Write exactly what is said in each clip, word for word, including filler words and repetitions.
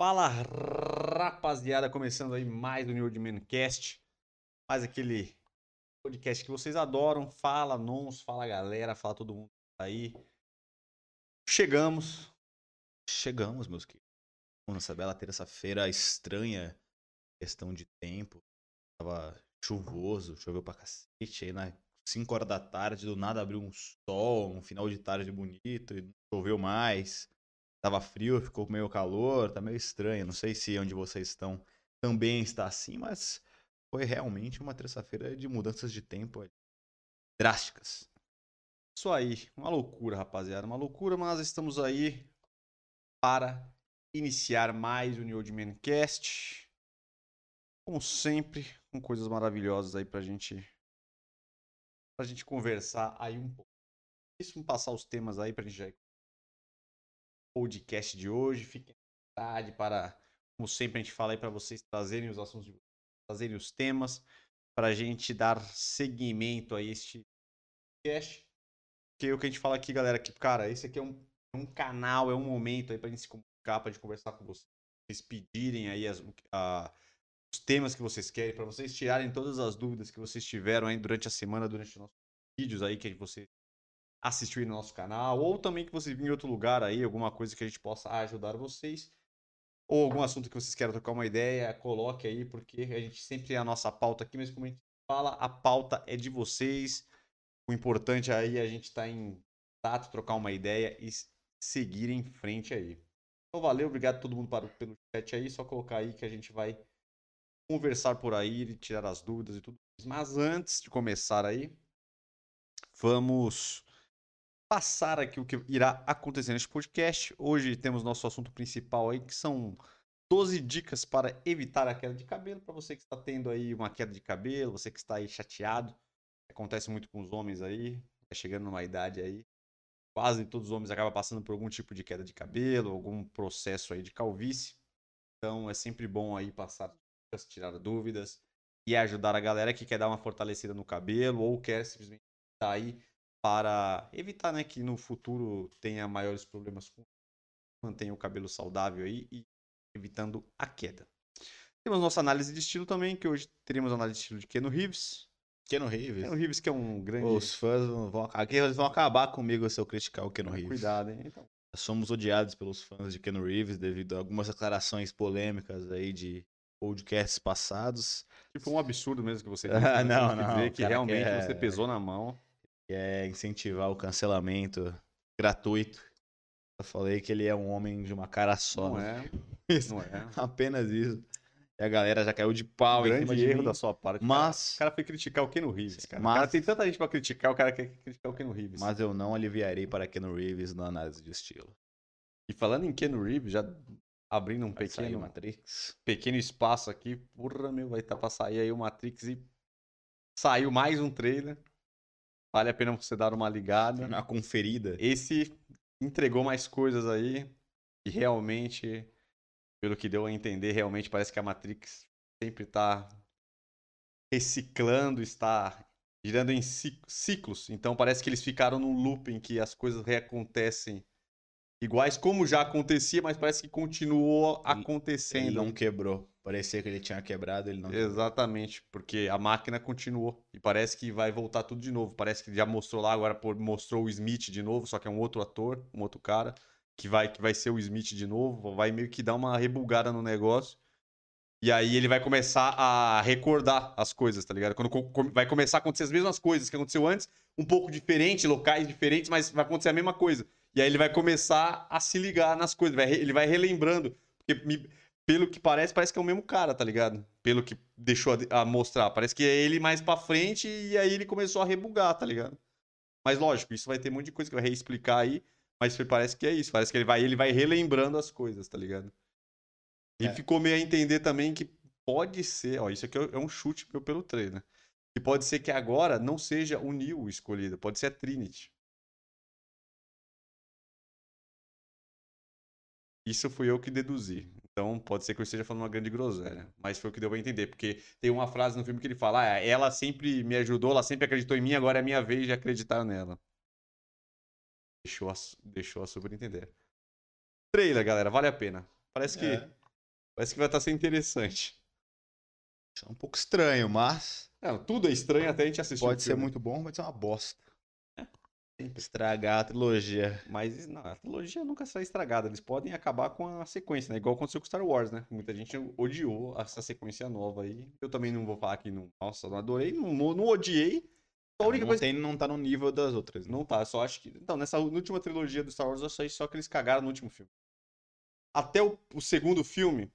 Fala, rapaziada, começando aí mais do New Mancast, mais aquele podcast que vocês adoram. Fala, nons, fala, galera, fala todo mundo aí. Chegamos, chegamos, meus queridos. Nossa bela terça-feira estranha, questão de tempo, tava chuvoso, choveu pra cacete, aí nas cinco horas da tarde do nada abriu um sol, um final de tarde bonito e não choveu mais. Tava frio, ficou meio calor, tá meio estranho. Não sei se onde vocês estão também está assim, mas foi realmente uma terça-feira de mudanças de tempo drásticas. Isso aí, uma loucura, rapaziada, uma loucura, mas estamos aí para iniciar mais o New Old Mancast. Como sempre, com coisas maravilhosas aí pra gente, pra gente conversar aí um pouco. Isso, passar os temas aí pra gente já podcast de hoje, fiquem à vontade para, como sempre a gente fala aí, para vocês trazerem os assuntos, trazerem os temas, para a gente dar seguimento a este podcast, que é o que a gente fala aqui, galera, que, cara, esse aqui é um, um canal, é um momento aí para a gente se comunicar, para a gente conversar com vocês, vocês pedirem aí as, a, os temas que vocês querem, para vocês tirarem todas as dúvidas que vocês tiveram aí durante a semana, durante os nossos vídeos aí, que vocês assistir no nosso canal, ou também que vocês virem em outro lugar aí, alguma coisa que a gente possa ajudar vocês, ou algum assunto que vocês querem trocar uma ideia, coloque aí, porque a gente sempre tem a nossa pauta aqui, mas como a gente fala, a pauta é de vocês, o importante aí é a gente estar em contato, trocar uma ideia e seguir em frente aí. Então valeu, obrigado a todo mundo pelo chat aí, só colocar aí que a gente vai conversar por aí, e tirar as dúvidas e tudo isso. Mas antes de começar aí, vamos passar aqui o que irá acontecer neste podcast. Hoje temos nosso assunto principal aí, que são doze dicas para evitar a queda de cabelo. Para você que está tendo aí uma queda de cabelo, você que está aí chateado, acontece muito com os homens aí, está chegando numa idade aí, quase todos os homens acabam passando por algum tipo de queda de cabelo, algum processo aí de calvície. Então é sempre bom aí passar dicas, tirar dúvidas e ajudar a galera que quer dar uma fortalecida no cabelo ou quer simplesmente estar aí para evitar, né, que no futuro tenha maiores problemas com o cabelo, mantenha o cabelo saudável aí e evitando a queda. Temos nossa análise de estilo também, que hoje teremos análise de estilo de Keanu Reeves. Keanu Reeves? Keanu Reeves, que é um grande... Os fãs vão, aqui vão acabar comigo se eu criticar o Keanu Reeves. Cuidado, hein? Então. Nós somos odiados pelos fãs de Keanu Reeves devido a algumas declarações polêmicas aí de podcasts passados. Tipo um absurdo mesmo que você... Ah, não, não. Dizer não, que realmente que é... você pesou na mão... que é incentivar o cancelamento gratuito. Eu falei que ele é um homem de uma cara só. Não, né? É. Isso. Não é. Apenas isso. E a galera já caiu de pau em cima de erro mim. Da sua parte. Mas... O cara foi criticar o Keanu Reeves, cara. Mas... O cara tem tanta gente pra criticar, o cara quer criticar o Keanu Reeves. Mas eu não aliviarei para Keanu Reeves na análise de estilo. E falando em Keanu Reeves, já abrindo um vai pequeno... Matrix. Pequeno espaço aqui. Porra, meu, vai estar tá pra sair aí o Matrix e... Saiu mais um trailer. Vale a pena você dar uma ligada, uma conferida. Esse entregou mais coisas aí e realmente, pelo que deu a entender, realmente parece que a Matrix sempre está reciclando, está girando em ciclos. Então parece que eles ficaram num loop em que as coisas reacontecem iguais como já acontecia, mas parece que continuou acontecendo. Ele não quebrou. Parecia que ele tinha quebrado, ele não... Exatamente, porque a máquina continuou. E parece que vai voltar tudo de novo. Parece que já mostrou lá, agora mostrou o Smith de novo, só que é um outro ator, um outro cara, que vai, que vai ser o Smith de novo, vai meio que dar uma rebulgada no negócio. E aí ele vai começar a recordar as coisas, tá ligado? Quando co- vai começar a acontecer as mesmas coisas que aconteceu antes, um pouco diferente, locais diferentes, mas vai acontecer a mesma coisa. E aí ele vai começar a se ligar nas coisas, vai re- ele vai relembrando. Porque... Me... Pelo que parece, parece que é o mesmo cara, tá ligado? Pelo que deixou a mostrar. Parece que é ele mais pra frente e aí ele começou a rebugar, tá ligado? Mas lógico, isso vai ter um monte de coisa que vai reexplicar aí. Mas parece que é isso. Parece que ele vai, ele vai relembrando as coisas, tá ligado? E é. Ficou meio a entender também que pode ser... Ó, isso aqui é um chute meu pelo trailer, né? Que pode ser que agora não seja o Neo escolhido. Pode ser a Trinity. Isso fui eu que deduzi. Então, pode ser que eu esteja falando uma grande groselha. Mas foi o que deu pra entender. Porque tem uma frase no filme que ele fala... Ah, ela sempre me ajudou, ela sempre acreditou em mim, agora é a minha vez de acreditar nela. Deixou a, deixou a super entender. Trailer, galera. Vale a pena. Parece que é. Parece que vai estar sendo interessante. Isso é um pouco estranho, mas... Não, tudo é estranho até a gente assistir. Pode ser muito bom, pode ser uma bosta. É. Sempre estragar a trilogia. Mas não, a trilogia nunca sai estragada. Eles podem acabar com a sequência, né? Igual aconteceu com Star Wars, né? Muita gente odiou essa sequência nova aí. Eu também não vou falar que não... Nossa, não adorei, não, não odiei. A única não, coisa... tem, não tá no nível das outras. Né? Não tá, só acho que... Então, nessa última trilogia do Star Wars, eu achei só que eles cagaram no último filme. Até o, o segundo filme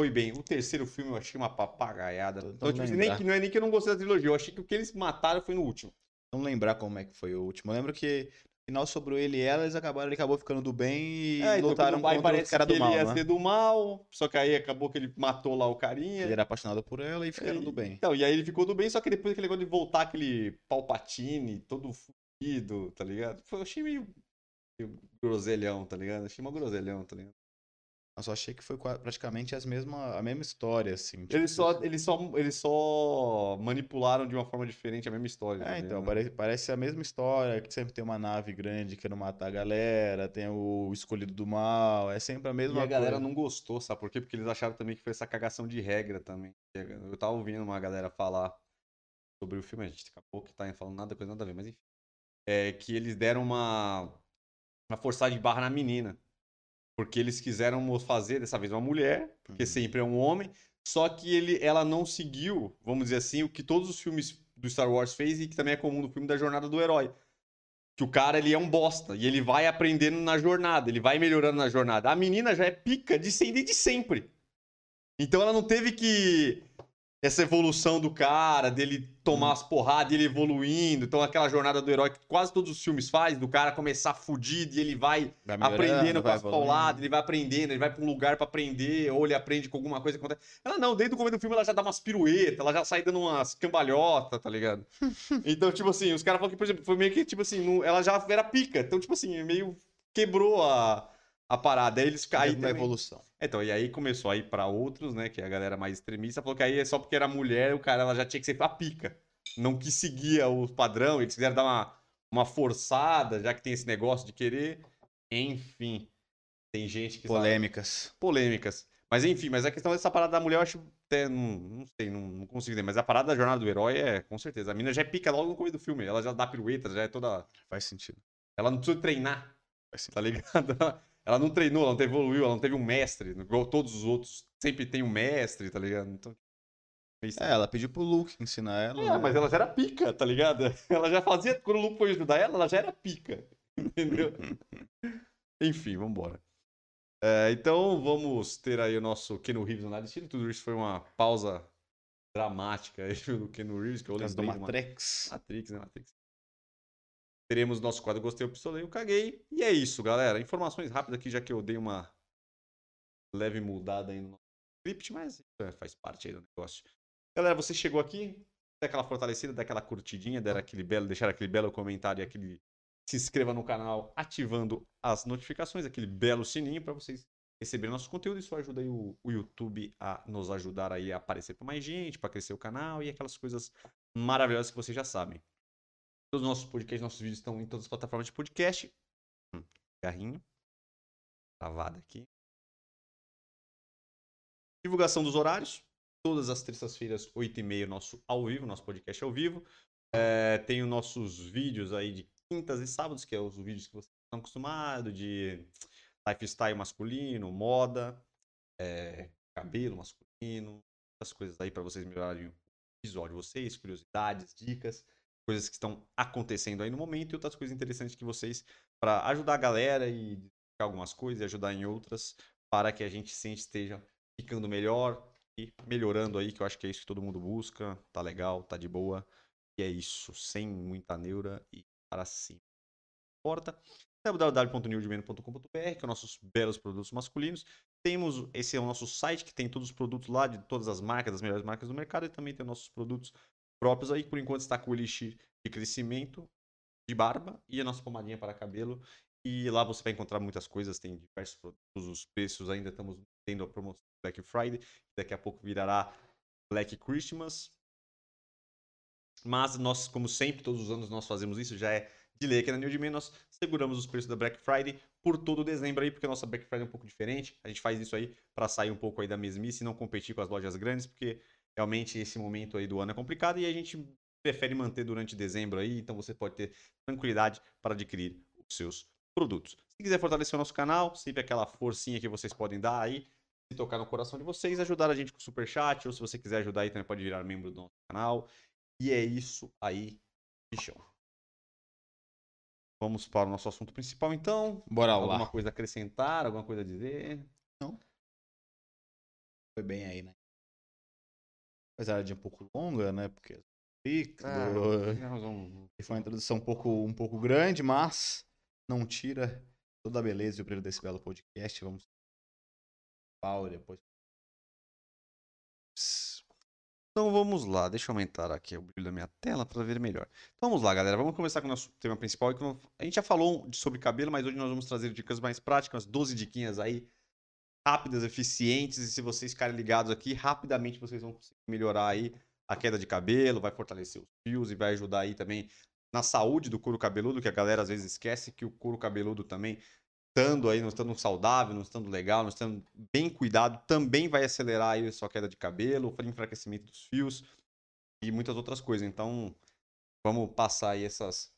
foi bem. O terceiro filme eu achei uma papagaiada. Então, tipo, nem, não é nem que eu não gostei da trilogia, eu achei que o que eles mataram foi no último. Não lembrar como é que foi o último. Eu lembro que no final sobrou ele e ela, eles acabaram, ele acabou ficando do bem e é, lutaram então, contra o cara do mal, ele ia né? ser do mal, só que aí acabou que ele matou lá o carinha. Ele era apaixonado por ela e ficaram é, do bem. Então, e aí ele ficou do bem, só que depois aquele negócio de voltar aquele Palpatine, todo fudido, tá ligado? Eu achei meio... groselhão, tá ligado? Achei uma groselhão, tá ligado? Eu só achei que foi praticamente as mesma, a mesma história, assim. Tipo... Eles, só, eles, só, eles só manipularam de uma forma diferente a mesma história. É, tá então, parece, parece a mesma história, que sempre tem uma nave grande querendo matar a galera, tem o escolhido do mal, é sempre a mesma e coisa. E a galera não gostou, sabe por quê? Porque eles acharam também que foi essa cagação de regra também. Eu tava ouvindo uma galera falar sobre o filme, a gente acabou que tá falando nada, coisa nada a ver, mas enfim. É que eles deram uma... Uma forçada de barra na menina. Porque eles quiseram fazer, dessa vez, uma mulher. Porque uhum. sempre é um homem. Só que ele, ela não seguiu, vamos dizer assim, o que todos os filmes do Star Wars fez. E que também é comum no filme da jornada do herói. Que o cara, ele é um bosta. E ele vai aprendendo na jornada. Ele vai melhorando na jornada. A menina já é pica de sempre, de sempre. Então ela não teve que... Essa evolução do cara, dele tomar as porradas, ele evoluindo. Então aquela jornada do herói que quase todos os filmes faz, do cara começar fudido e ele vai, vai aprendendo com as pauladas, ele vai aprendendo, ele vai pra um lugar pra aprender, ou ele aprende com alguma coisa que acontece. Ela não, desde o começo do filme ela já dá umas piruetas, ela já sai dando umas cambalhotas, tá ligado? Então, tipo assim, os caras falam que, por exemplo, foi meio que, tipo assim, ela já era pica. Então, tipo assim, meio quebrou a... A parada, aí eles caíram na evolução. Então, e aí começou a ir pra outros, né? Que a galera mais extremista falou que aí é só porque era mulher, o cara ela já tinha que ser pra pica. Não que seguia o padrão, eles quiseram dar uma, uma forçada, já que tem esse negócio de querer. Enfim, tem gente que... Polêmicas. Sabe... Polêmicas. Mas enfim, mas a questão dessa parada da mulher eu acho até... Não, não sei, não, não consigo entender. Mas a parada da jornada do herói é, com certeza. A mina já é pica logo no começo do filme. Ela já dá pirueta, já é toda... Faz sentido. Ela não precisa treinar, Faz sentido. tá ligado? Ela não treinou, ela não evoluiu, ela não teve um mestre. Igual todos os outros, sempre tem um mestre, tá ligado? Então... É, ela pediu pro Luke ensinar ela. É, né? Mas ela já era pica, tá ligado? Ela já fazia, quando o Luke foi ajudar ela, ela já era pica. Entendeu? Enfim, vambora. É, então, vamos ter aí o nosso Keanu Reeves no nada. Tudo isso foi uma pausa dramática aí do Keanu Reeves, que eu lembrei do Matrix. Matrix, né? Matrix. Teremos nosso quadro Gostei, eu Pistolei, eu Caguei. E é isso, galera. Informações rápidas aqui, já que eu dei uma leve mudada aí no nosso script, mas faz parte aí do negócio. Galera, você chegou aqui, dá aquela fortalecida, dá aquela curtidinha, dá aquele belo, deixar aquele belo comentário e aquele... Se inscreva no canal ativando as notificações, aquele belo sininho para vocês receberem nosso conteúdo. Isso ajuda aí o, o YouTube a nos ajudar aí a aparecer para mais gente, para crescer o canal e aquelas coisas maravilhosas que vocês já sabem. Todos os nossos podcasts, nossos vídeos estão em todas as plataformas de podcast. Hum, garrinho. Travado aqui. Divulgação dos horários. Todas as terças-feiras, oito e meia, nosso ao vivo, nosso podcast ao vivo. É, tem os nossos vídeos aí de quintas e sábados, que é os vídeos que vocês estão acostumados, de lifestyle masculino, moda, é, cabelo masculino, essas coisas aí para vocês melhorarem o visual de vocês, curiosidades, dicas. Coisas que estão acontecendo aí no momento e outras coisas interessantes que vocês, para ajudar a galera e indicar algumas coisas e ajudar em outras, para que a gente sempre esteja ficando melhor e melhorando aí, que eu acho que é isso que todo mundo busca. Tá legal, tá de boa. E é isso, sem muita neura e para cima. Porta. w w w ponto new de meno ponto com ponto b r, que é os nossos belos produtos masculinos. Temos, esse é o nosso site que tem todos os produtos lá, de todas as marcas, das melhores marcas do mercado, e também tem nossos produtos próprios aí, por enquanto está com o elixir de crescimento, de barba e a nossa pomadinha para cabelo. E lá você vai encontrar muitas coisas, tem diversos produtos, os preços ainda estamos tendo a promoção Black Friday, que daqui a pouco virará Black Christmas. Mas nós, como sempre, todos os anos nós fazemos isso, já é de lei aqui na New de Minas. Seguramos os preços da Black Friday por todo dezembro aí, porque a nossa Black Friday é um pouco diferente. A gente faz isso aí para sair um pouco aí da mesmice e não competir com as lojas grandes, porque realmente esse momento aí do ano é complicado e a gente prefere manter durante dezembro aí, então você pode ter tranquilidade para adquirir os seus produtos. Se quiser fortalecer o nosso canal, sempre aquela forcinha que vocês podem dar aí, se tocar no coração de vocês, ajudar a gente com o superchat, ou se você quiser ajudar aí também pode virar membro do nosso canal. E é isso aí, bichão. Vamos para o nosso assunto principal, então. Bora lá. Alguma coisa a acrescentar, alguma coisa a dizer? Não. Foi bem aí, né? Apesar de um pouco longa, né? Porque... Ah, do... Foi uma introdução um pouco, um pouco grande, mas não tira toda a beleza e o brilho desse belo podcast. Vamos... Pau, depois... Então vamos lá, deixa eu aumentar aqui o brilho da minha tela para ver melhor. Então vamos lá, galera, vamos começar com o nosso tema principal. A gente já falou sobre cabelo, mas hoje nós vamos trazer dicas mais práticas, doze diquinhas aí, rápidas, eficientes. E se vocês ficarem ligados aqui, rapidamente vocês vão conseguir melhorar aí a queda de cabelo, vai fortalecer os fios e vai ajudar aí também na saúde do couro cabeludo, que a galera às vezes esquece que o couro cabeludo também, estando aí, não estando saudável, não estando legal, não estando bem cuidado, também vai acelerar aí a sua queda de cabelo, o enfraquecimento dos fios e muitas outras coisas. Então, vamos passar aí essas...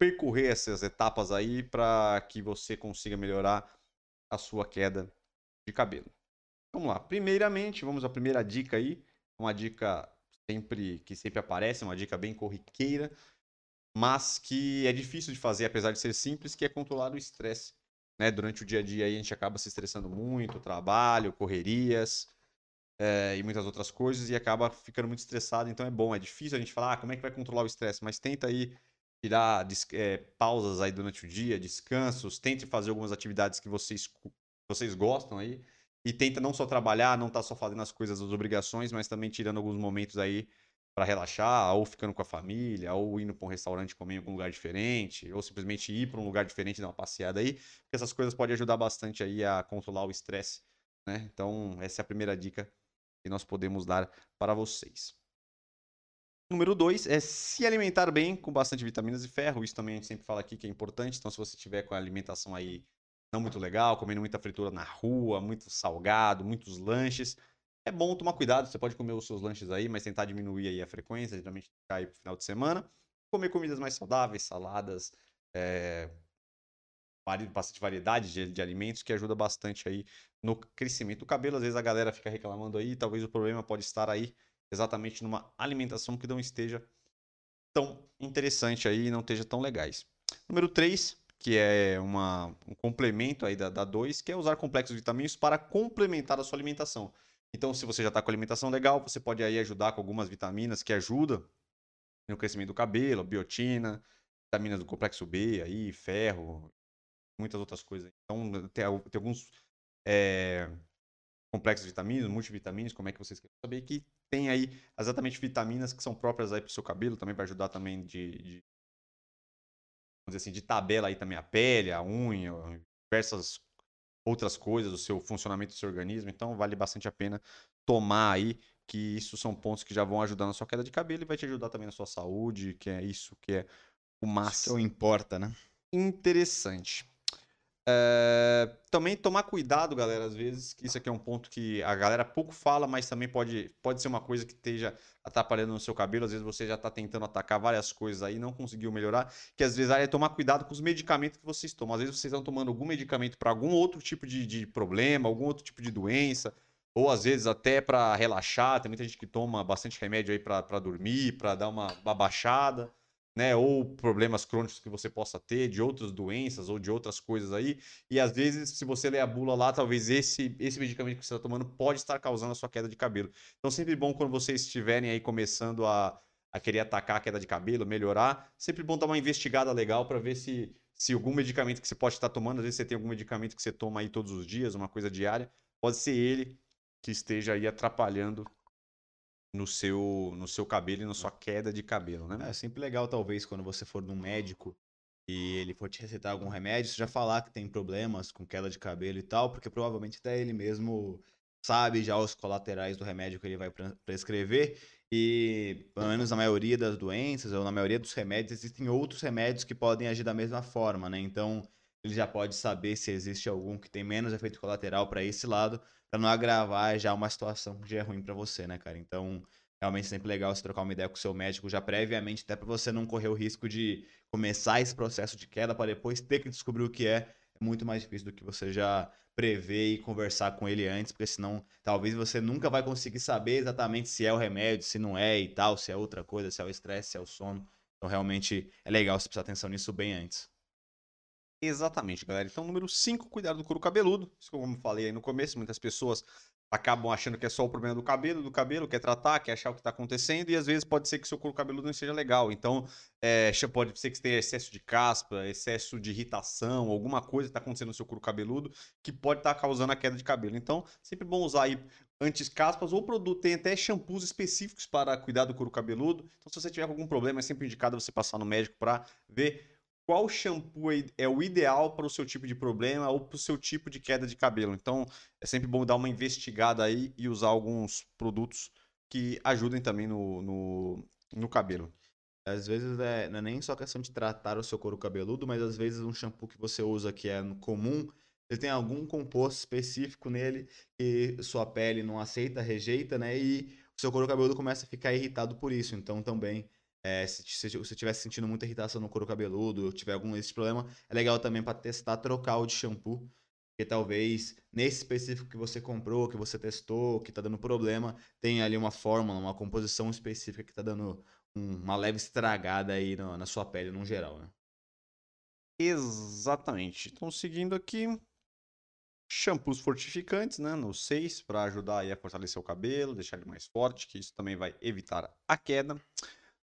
percorrer essas etapas aí para que você consiga melhorar a sua queda de cabelo. Vamos lá. Primeiramente, vamos à primeira dica aí. Uma dica sempre que sempre aparece, uma dica bem corriqueira, mas que é difícil de fazer, apesar de ser simples, que é controlar o estresse, né? Durante o dia a dia aí a gente acaba se estressando muito, trabalho, correrias é, e muitas outras coisas, e acaba ficando muito estressado, então é bom, é difícil a gente falar, ah, como é que vai controlar o estresse, mas tenta aí tirar é, pausas aí durante o dia, descansos, tente fazer algumas atividades que vocês, vocês gostam aí, e tenta não só trabalhar, não tá só fazendo as coisas, as obrigações, mas também tirando alguns momentos aí para relaxar, ou ficando com a família, ou indo para um restaurante comer em algum lugar diferente, ou simplesmente ir para um lugar diferente, dar uma passeada aí, porque essas coisas podem ajudar bastante aí a controlar o estresse, né? Então, essa é a primeira dica que nós podemos dar para vocês. Número dois é se alimentar bem, com bastante vitaminas e ferro. Isso também a gente sempre fala aqui que é importante, então se você tiver com a alimentação aí não muito legal, comendo muita fritura na rua, muito salgado, muitos lanches, é bom tomar cuidado, você pode comer os seus lanches aí, mas tentar diminuir aí a frequência, geralmente cai pro final de semana. Comer comidas mais saudáveis, saladas, é, bastante variedade de, de alimentos, que ajuda bastante aí no crescimento do cabelo. Às vezes a galera fica reclamando aí, talvez o problema pode estar aí exatamente numa alimentação que não esteja tão interessante aí e não esteja tão legais. Número três, que é uma, um complemento aí da dois, que é usar complexos vitamínicos para complementar a sua alimentação. Então, se você já está com alimentação legal, você pode aí ajudar com algumas vitaminas que ajudam no crescimento do cabelo, biotina, vitaminas do complexo B, aí, ferro, muitas outras coisas. Então, tem, tem alguns é, complexos vitamínicos, multivitamínicos, como é que vocês querem saber, que tem aí exatamente vitaminas que são próprias aí para o seu cabelo, também para ajudar também de, de, vamos dizer assim, de tabela aí também a pele, a unha, diversas outras coisas, o seu funcionamento do seu organismo, então vale bastante a pena tomar aí, que isso são pontos que já vão ajudar na sua queda de cabelo e vai te ajudar também na sua saúde, que é isso que é o máximo. Isso importa, né? Interessante. É... Também tomar cuidado, galera, às vezes, que isso aqui é um ponto que a galera pouco fala, mas também pode, pode ser uma coisa que esteja atrapalhando no seu cabelo, às vezes você já está tentando atacar várias coisas aí, não conseguiu melhorar, que às vezes é tomar cuidado com os medicamentos que vocês tomam, às vezes vocês estão tomando algum medicamento para algum outro tipo de, de problema, algum outro tipo de doença, ou às vezes até para relaxar, tem muita gente que toma bastante remédio aí para dormir, para dar uma, uma baixada, né, ou problemas crônicos que você possa ter, de outras doenças ou de outras coisas aí, e às vezes se você ler a bula lá, talvez esse, esse medicamento que você está tomando pode estar causando a sua queda de cabelo. Então sempre bom quando vocês estiverem aí começando a, a querer atacar a queda de cabelo, melhorar, sempre bom dar uma investigada legal para ver se, se algum medicamento que você pode estar tomando, às vezes você tem algum medicamento que você toma aí todos os dias, uma coisa diária, pode ser ele que esteja aí atrapalhando no seu, no seu cabelo e na sua queda de cabelo, né? É sempre legal, talvez, quando você for num médico e ele for te receitar algum remédio, você já falar que tem problemas com queda de cabelo e tal, porque provavelmente até ele mesmo sabe já os colaterais do remédio que ele vai prescrever. E, pelo menos na maioria das doenças, ou na maioria dos remédios, existem outros remédios que podem agir da mesma forma, né? Então, ele já pode saber se existe algum que tem menos efeito colateral para esse lado, para não agravar já uma situação que já é ruim para você, né, cara? Então, realmente sempre legal você trocar uma ideia com o seu médico já previamente, até para você não correr o risco de começar esse processo de queda para depois ter que descobrir o que é. É muito mais difícil do que você já prever e conversar com ele antes, porque senão talvez você nunca vai conseguir saber exatamente se é o remédio, se não é e tal, se é outra coisa, se é o estresse, se é o sono. Então realmente é legal você prestar atenção nisso bem antes. Exatamente, galera. Então número cinco, cuidado do couro cabeludo. Isso como eu falei aí no começo, muitas pessoas acabam achando que é só o problema do cabelo, do cabelo, quer tratar, quer achar o que está acontecendo, e às vezes pode ser que seu couro cabeludo não seja legal. Então, é, pode ser que você tenha excesso de caspa, excesso de irritação, alguma coisa que está acontecendo no seu couro cabeludo que pode estar tá causando a queda de cabelo. Então, sempre bom usar aí anti-caspas ou produto. Tem até shampoos específicos para cuidar do couro cabeludo. Então, se você tiver algum problema, é sempre indicado você passar no médico para ver qual shampoo é o ideal para o seu tipo de problema ou para o seu tipo de queda de cabelo. Então, é sempre bom dar uma investigada aí e usar alguns produtos que ajudem também no, no, no cabelo. Às vezes é, não é nem só questão de tratar o seu couro cabeludo, mas às vezes um shampoo que você usa que é comum, ele tem algum composto específico nele que sua pele não aceita, rejeita, né? E o seu couro cabeludo começa a ficar irritado por isso. Então, também... É, se você estiver sentindo muita irritação no couro cabeludo ou tiver algum desse problema, é legal também para testar, trocar o de shampoo. Porque talvez nesse específico que você comprou, que você testou, que está dando problema, tem ali uma fórmula, uma composição específica que está dando um, uma leve estragada aí no, na sua pele no geral, né? Exatamente. Então, seguindo aqui, shampoos fortificantes, né? No seis, para ajudar aí a fortalecer o cabelo, deixar ele mais forte, que isso também vai evitar a queda.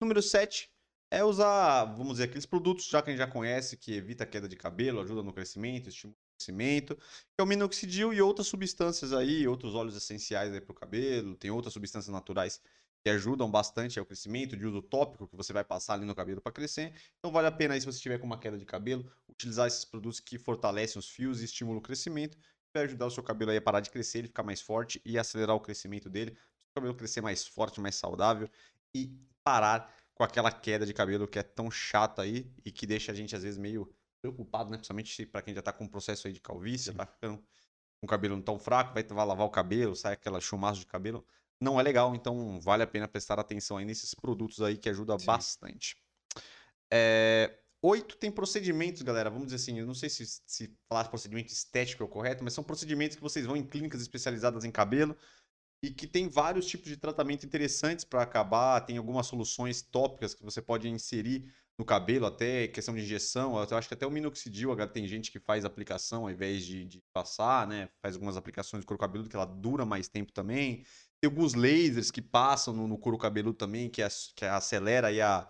Número sete é usar, vamos dizer, aqueles produtos já que a gente já conhece, que evita a queda de cabelo, ajuda no crescimento, estimula o crescimento, que é o minoxidil e outras substâncias aí, outros óleos essenciais aí para o cabelo, tem outras substâncias naturais que ajudam bastante ao crescimento, de uso tópico, que você vai passar ali no cabelo para crescer. Então vale a pena aí, se você tiver com uma queda de cabelo, utilizar esses produtos que fortalecem os fios e estimulam o crescimento, que vai ajudar o seu cabelo aí a parar de crescer, ele ficar mais forte e acelerar o crescimento dele, para o seu cabelo crescer mais forte, mais saudável e parar com aquela queda de cabelo que é tão chata aí e que deixa a gente às vezes meio preocupado, né? Principalmente para quem já tá com um processo aí de calvície, já tá ficando com o cabelo tão fraco, vai, vai lavar o cabelo, sai aquela chumaço de cabelo. Não é legal, então vale a pena prestar atenção aí nesses produtos aí que ajuda Sim. bastante. É... Oito tem procedimentos, galera, vamos dizer assim, eu não sei se, se falar procedimento estético é o correto, mas são procedimentos que vocês vão em clínicas especializadas em cabelo, e que tem vários tipos de tratamento interessantes para acabar, tem algumas soluções tópicas que você pode inserir no cabelo, até questão de injeção, eu acho que até o minoxidil, tem gente que faz aplicação ao invés de, de passar, né? Faz algumas aplicações de couro cabeludo que ela dura mais tempo também, tem alguns lasers que passam no, no couro cabeludo também, que, as, que acelera aí a,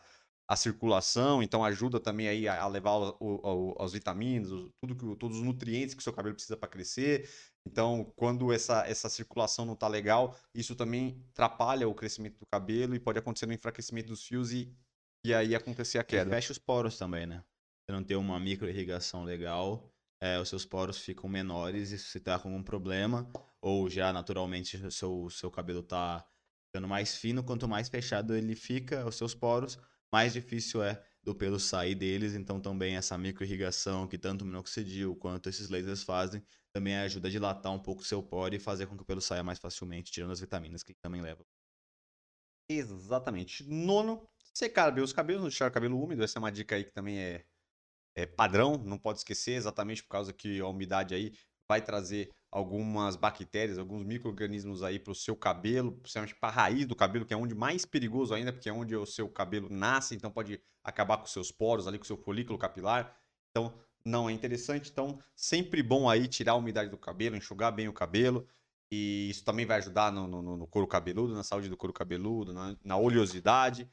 a circulação, então ajuda também aí a, a levar o, o, o, as vitaminas, o, tudo que, todos os nutrientes que o seu cabelo precisa para crescer. Então, quando essa, essa circulação não está legal, isso também atrapalha o crescimento do cabelo e pode acontecer um enfraquecimento dos fios e, e aí acontecer a queda. E fecha os poros também, né? Você não tem uma microirrigação legal, é, os seus poros ficam menores e se você está com algum problema, ou já naturalmente o seu, seu cabelo está ficando mais fino, quanto mais fechado ele fica, os seus poros, mais difícil é do pelo sair deles, então também essa microirrigação que tanto o minoxidil quanto esses lasers fazem, também ajuda a dilatar um pouco o seu poro e fazer com que o pelo saia mais facilmente, tirando as vitaminas que também leva. Exatamente. Nono, secar bem os cabelos, não deixar o cabelo úmido, essa é uma dica aí que também é, é padrão, não pode esquecer, exatamente por causa que a umidade aí vai trazer algumas bactérias, alguns micro-organismos aí para o seu cabelo, principalmente para a raiz do cabelo, que é onde mais perigoso ainda, porque é onde o seu cabelo nasce, então pode acabar com seus poros ali, com o seu folículo capilar, então não é interessante, então sempre bom aí tirar a umidade do cabelo, enxugar bem o cabelo, e isso também vai ajudar no, no, no couro cabeludo, na saúde do couro cabeludo, na, na oleosidade,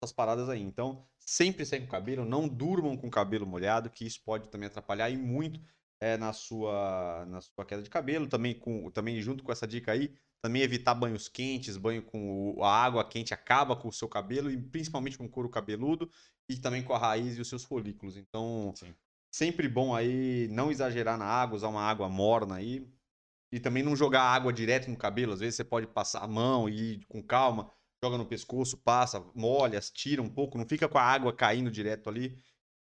essas paradas aí, então sempre seque o cabelo, não durmam com o cabelo molhado, que isso pode também atrapalhar e muito, É, na, sua, na sua queda de cabelo, também, com, também junto com essa dica aí, também evitar banhos quentes, banho com o, a água quente acaba com o seu cabelo, e principalmente com o couro cabeludo, e também com a raiz e os seus folículos. Então, Sim. sempre bom aí não exagerar na água, usar uma água morna aí, E também não jogar água direto no cabelo. Às vezes você pode passar a mão e ir com calma. Joga no pescoço, passa, molha, tira um pouco. Não fica com a água caindo direto ali.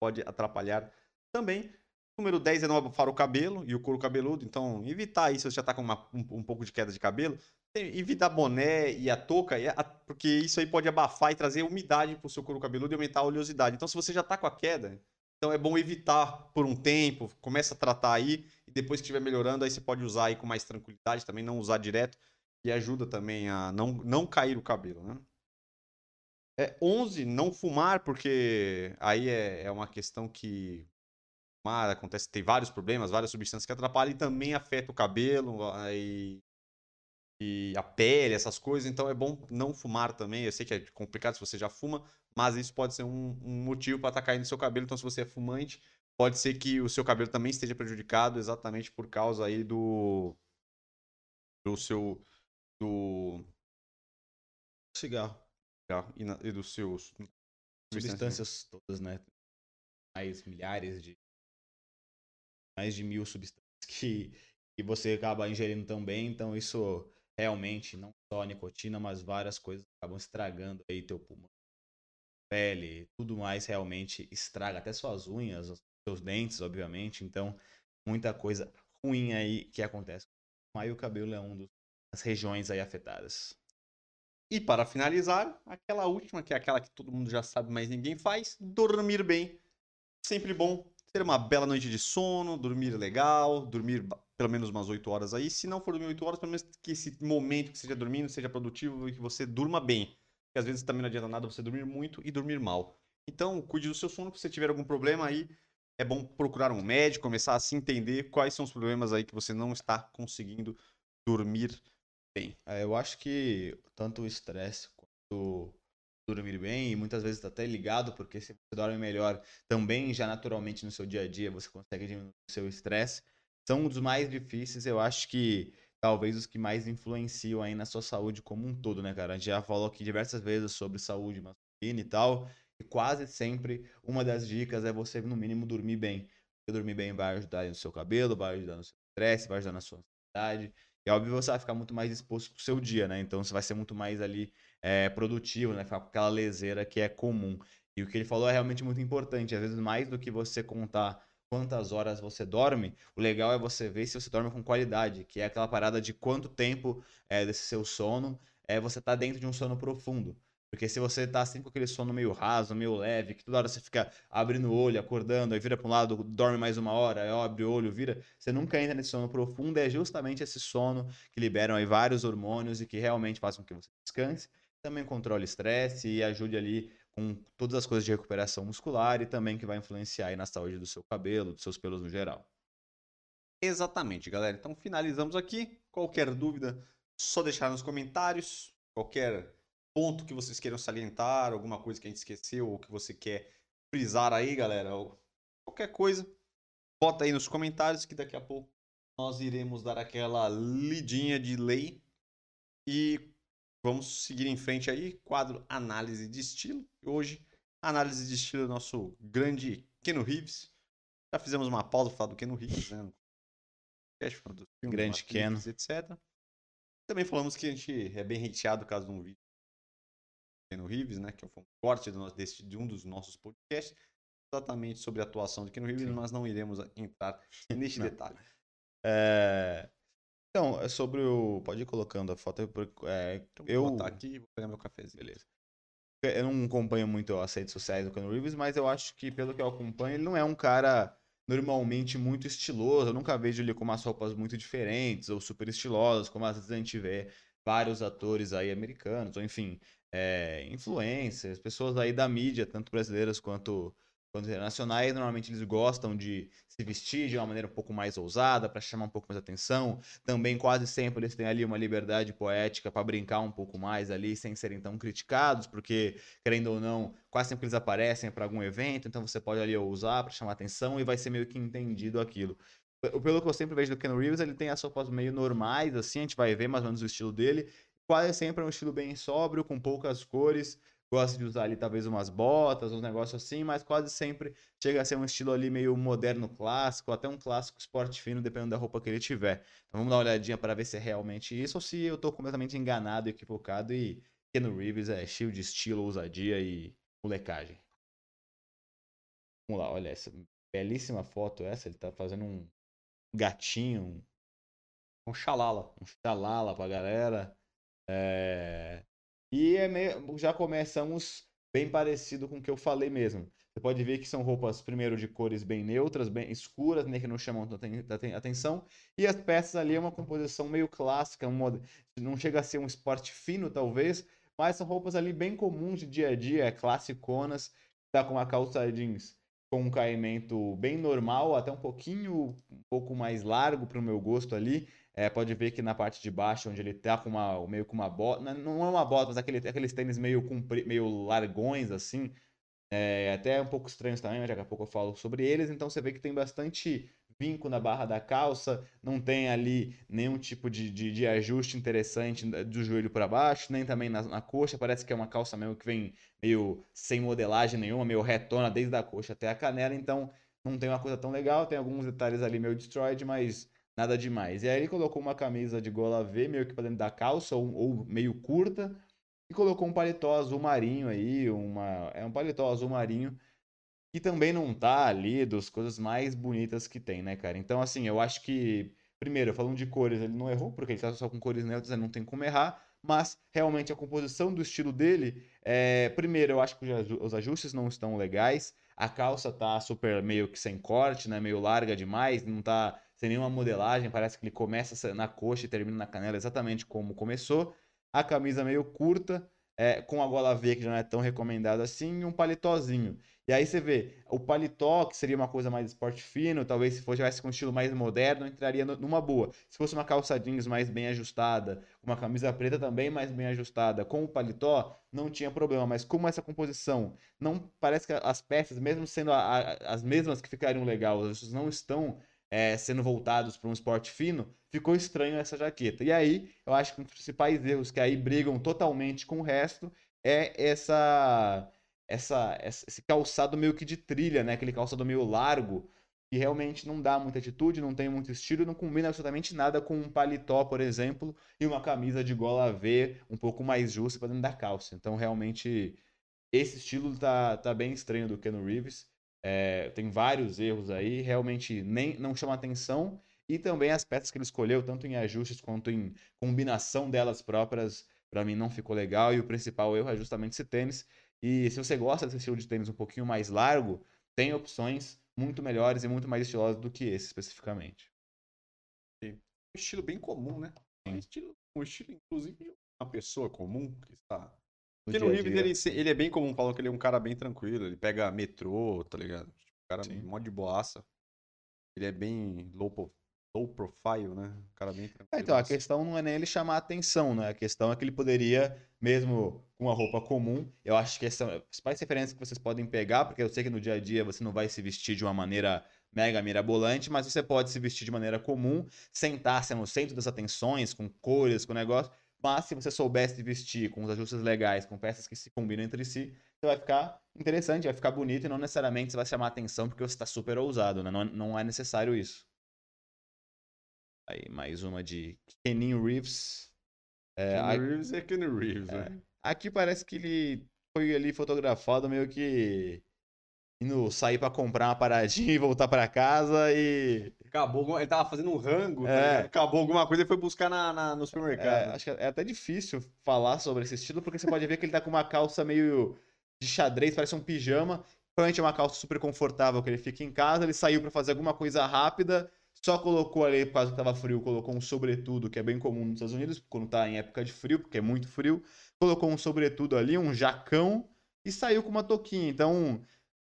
Pode atrapalhar também. Número dez é não abafar o cabelo e o couro cabeludo. Então, evitar isso. Se você já está com uma, um, um pouco de queda de cabelo, evitar boné e a touca, e a, porque isso aí pode abafar e trazer umidade para o seu couro cabeludo e aumentar a oleosidade. Então, se você já está com a queda, então é bom evitar por um tempo. Começa a tratar aí e depois que estiver melhorando, aí você pode usar aí com mais tranquilidade também, não usar direto. E ajuda também a não, não cair o cabelo, né? É, onze, não fumar, porque aí é, é uma questão que... acontece, tem vários problemas, várias substâncias que atrapalham e também afeta o cabelo e, e a pele, essas coisas. Então é bom não fumar também. Eu sei que é complicado se você já fuma, mas isso pode ser um, um motivo para estar caindo no seu cabelo. Então se você é fumante, pode ser que o seu cabelo também esteja prejudicado exatamente por causa aí do do seu do cigarro, cigarro e, na, e dos seus substâncias todas, né? Mais milhares de mais de mil substâncias que, que você acaba ingerindo também. Então isso realmente, não só a nicotina, mas várias coisas acabam estragando aí teu pulmão, pele, tudo mais realmente estraga, até suas unhas, os seus dentes, obviamente. Então muita coisa ruim aí que acontece. Aí o cabelo é uma das regiões aí afetadas. E para finalizar, aquela última, que é aquela que todo mundo já sabe, mas ninguém faz: dormir bem. Sempre bom ter uma bela noite de sono, dormir legal, dormir pelo menos umas oito horas aí. Se não for dormir oito horas, pelo menos que esse momento que seja dormindo seja produtivo e que você durma bem. Porque às vezes também não adianta nada você dormir muito e dormir mal. Então, cuide do seu sono. Se você tiver algum problema aí, é bom procurar um médico, começar a se entender quais são os problemas aí que você não está conseguindo dormir bem. É, eu acho que tanto o estresse quanto... dormir bem, e muitas vezes está até ligado, porque se você dorme melhor também, já naturalmente no seu dia a dia, você consegue diminuir o seu estresse. São um dos mais difíceis, eu acho que talvez os que mais influenciam aí na sua saúde como um todo, né, cara? A gente já falou aqui diversas vezes sobre saúde masculina e tal, e quase sempre uma das dicas é você, no mínimo, dormir bem. Porque dormir bem vai ajudar no seu cabelo, vai ajudar no seu estresse, vai ajudar na sua ansiedade. E, óbvio, você vai ficar muito mais disposto pro seu dia, né? Então, você vai ser muito mais ali é, produtivo, né? Ficar com aquela leseira que é comum. E o que ele falou é realmente muito importante. Às vezes, mais do que você contar quantas horas você dorme, o legal é você ver se você dorme com qualidade, que é aquela parada de quanto tempo é, desse seu sono é, você tá dentro de um sono profundo. Porque se você tá sempre com aquele sono meio raso, meio leve, que toda hora você fica abrindo o olho, acordando, aí vira para um lado, dorme mais uma hora, aí abre o olho, vira, você nunca entra nesse sono profundo. É justamente esse sono que liberam aí vários hormônios e que realmente faz com que você descanse, também controle o estresse e ajude ali com todas as coisas de recuperação muscular, e também que vai influenciar aí na saúde do seu cabelo, dos seus pelos no geral. Exatamente, galera. Então finalizamos aqui. Qualquer dúvida, só deixar nos comentários. Qualquer ponto que vocês queiram salientar, alguma coisa que a gente esqueceu ou que você quer frisar aí, galera, ou qualquer coisa, bota aí nos comentários que daqui a pouco nós iremos dar aquela lidinha de lei e vamos seguir em frente aí. Quadro análise de estilo. Hoje, análise de estilo do nosso grande Keanu Reeves. Já fizemos uma pausa para falar do Keanu Reeves, né? Do filme, grande Keanu, etcétera. Também falamos que a gente é bem hateado caso de um vídeo Keanu Reeves, né, que foi um corte do nosso, desse, de um dos nossos podcasts, exatamente sobre a atuação de Keanu Reeves, mas não iremos entrar neste detalhe. É... Então, é sobre o... Pode ir colocando a foto. É... Então, eu vou botar aqui e vou pegar meu cafezinho. Beleza. Eu não acompanho muito as redes sociais do Keanu Reeves, mas eu acho que, pelo que eu acompanho, ele não é um cara normalmente muito estiloso. Eu nunca vejo ele com umas roupas muito diferentes ou super estilosas, como às vezes a gente vê vários atores aí americanos, ou enfim... É, influencers, pessoas aí da mídia, tanto brasileiras quanto, quanto internacionais, normalmente eles gostam de se vestir de uma maneira um pouco mais ousada, para chamar um pouco mais atenção. Também quase sempre eles têm ali uma liberdade poética para brincar um pouco mais ali, sem serem tão criticados, porque, querendo ou não, quase sempre eles aparecem para algum evento, então você pode ali ousar para chamar atenção e vai ser meio que entendido aquilo. Pelo que eu sempre vejo do Keanu Reeves, ele tem as roupas meio normais, assim, a gente vai ver mais ou menos o estilo dele. Quase sempre é um estilo bem sóbrio, com poucas cores, gosta de usar ali talvez umas botas, uns negócios assim, mas quase sempre chega a ser um estilo ali meio moderno clássico, até um clássico esporte fino, dependendo da roupa que ele tiver. Então vamos dar uma olhadinha para ver se é realmente isso ou se eu tô completamente enganado, equivocado e Keanu Reeves é cheio de estilo, ousadia e molecagem. Vamos lá, olha essa belíssima foto essa, ele tá fazendo um gatinho, um, um xalala, um xalala pra galera. É... E é meio... já começamos bem parecido com o que eu falei mesmo. Você pode ver que são roupas, primeiro, de cores bem neutras, bem escuras, né, que não chamam tanta atenção. E as peças ali é uma composição meio clássica, um mod... não chega a ser um esporte fino, talvez, mas são roupas ali bem comuns de dia a dia, classiconas. Tá com uma calça jeans com um caimento bem normal, até um pouquinho, um pouco mais largo para o meu gosto ali. É, pode ver que na parte de baixo, onde ele tá com uma, meio com uma bota, não é uma bota, mas aquele, aqueles tênis meio, compri, meio largões, assim, é, até um pouco estranhos também, mas daqui a pouco eu falo sobre eles. Então você vê que tem bastante vinco na barra da calça, não tem ali nenhum tipo de, de, de ajuste interessante do joelho para baixo, nem também na, na coxa, parece que é uma calça mesmo que vem meio sem modelagem nenhuma, meio retona desde a coxa até a canela, então não tem uma coisa tão legal, tem alguns detalhes ali meio destroyed, mas... nada demais. E aí ele colocou uma camisa de gola V, meio que pra dentro da calça, ou, ou meio curta, e colocou um paletó azul marinho aí, uma, é um paletó azul marinho, que também não tá ali das coisas mais bonitas que tem, né, cara? Então, assim, eu acho que, primeiro, falando de cores, ele não errou, porque ele tá só com cores neutras, ele não tem como errar, mas, realmente, a composição do estilo dele, é, primeiro, eu acho que os ajustes não estão legais, a calça tá super meio que sem corte, né, meio larga demais, não tá... sem nenhuma modelagem, parece que ele começa na coxa e termina na canela exatamente como começou. A camisa meio curta, é, com a gola V, que já não é tão recomendada assim, e um paletózinho. E aí você vê, o paletó, que seria uma coisa mais esporte fino, talvez se fosse tivesse com um estilo mais moderno, entraria no, numa boa. Se fosse uma calça jeans mais bem ajustada, uma camisa preta também mais bem ajustada, com o paletó, não tinha problema. Mas como essa composição, não parece que as peças, mesmo sendo a, a, as mesmas que ficariam legais, não estão... É, sendo voltados para um esporte fino, ficou estranho essa jaqueta. E aí, eu acho que um dos principais erros que aí brigam totalmente com o resto é essa, essa, esse calçado meio que de trilha, né? Aquele calçado meio largo, que realmente não dá muita atitude, não tem muito estilo, não combina absolutamente nada com um paletó, por exemplo, e uma camisa de gola V um pouco mais justa para dentro da calça. Então, realmente, esse estilo tá, tá bem estranho do Keanu Reeves. É, tem vários erros aí, realmente nem, não chama atenção. E também as peças que ele escolheu, tanto em ajustes quanto em combinação delas próprias, pra mim não ficou legal. E o principal erro é justamente esse tênis. E se você gosta desse estilo de tênis um pouquinho mais largo, tem opções muito melhores e muito mais estilosas do que esse especificamente. É um estilo bem comum, né? É um estilo, um estilo, inclusive, de uma pessoa comum que está... Porque no Reeves ele, ele é bem comum, falam que ele é um cara bem tranquilo, ele pega metrô, tá ligado? O cara é um monte de boaça. Ele é bem low, low profile, né? Um cara bem tranquilo. É, então, a questão não é nem ele chamar a atenção, né? A questão é que ele poderia, mesmo com uma roupa comum, eu acho que essas são as principais referências que vocês podem pegar, porque eu sei que no dia a dia você não vai se vestir de uma maneira... mega mirabolante, mas você pode se vestir de maneira comum, sentar-se no centro das atenções, com cores, com negócio, mas se você soubesse vestir com os ajustes legais, com peças que se combinam entre si, você vai ficar interessante, vai ficar bonito e não necessariamente você vai chamar atenção porque você está super ousado, né? Não, não é necessário isso. Aí, mais uma de Keanu Reeves. É, Keanu Reeves é Keanu Reeves, é. Né? Aqui parece que ele foi ali fotografado meio que... indo sair pra comprar uma paradinha e voltar pra casa e... Acabou, ele tava fazendo um rango, é. Né? Acabou alguma coisa e foi buscar na, na, no supermercado. É, acho que é até difícil falar sobre esse estilo, porque você pode ver que ele tá com uma calça meio de xadrez, parece um pijama. Provavelmente é uma calça super confortável que ele fica em casa, ele saiu pra fazer alguma coisa rápida, só colocou ali, por causa que tava frio, colocou um sobretudo, que é bem comum nos Estados Unidos, quando tá em época de frio, porque é muito frio. Colocou um sobretudo ali, um jacão, e saiu com uma touquinha, então...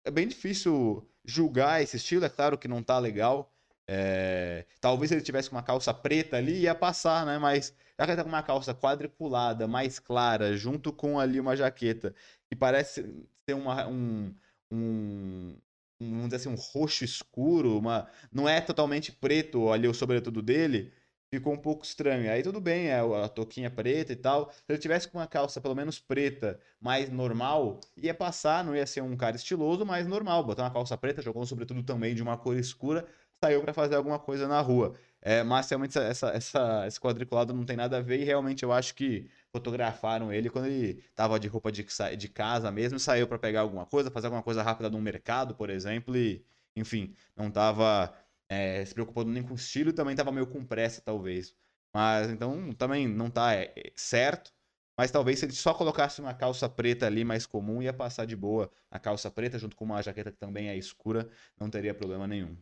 É bem difícil julgar esse estilo, é claro que não tá legal. É... Talvez ele tivesse com uma calça preta ali e ia passar, né? Mas já que ele tá com uma calça quadriculada, mais clara, junto com ali uma jaqueta que parece ter uma, um, um, um, vamos dizer assim, um roxo escuro, uma... não é totalmente preto ali o sobretudo dele. ficou um pouco estranho. Aí tudo bem, é a touquinha preta e tal. Se ele tivesse com uma calça pelo menos preta, mais normal, ia passar, não ia ser um cara estiloso, mas normal. Botar uma calça preta, jogou sobretudo também de uma cor escura, saiu para fazer alguma coisa na rua. É, mas realmente essa, essa, esse quadriculado não tem nada a ver, e realmente eu acho que fotografaram ele quando ele tava de roupa de, de casa mesmo, saiu para pegar alguma coisa, fazer alguma coisa rápida num mercado, por exemplo, e enfim, não tava... É, se preocupando nem com o estilo, também tava meio com pressa, talvez. Mas, então, também não tá é, certo. Mas talvez se ele só colocasse uma calça preta ali mais comum, ia passar de boa a calça preta, junto com uma jaqueta que também é escura, não teria problema nenhum.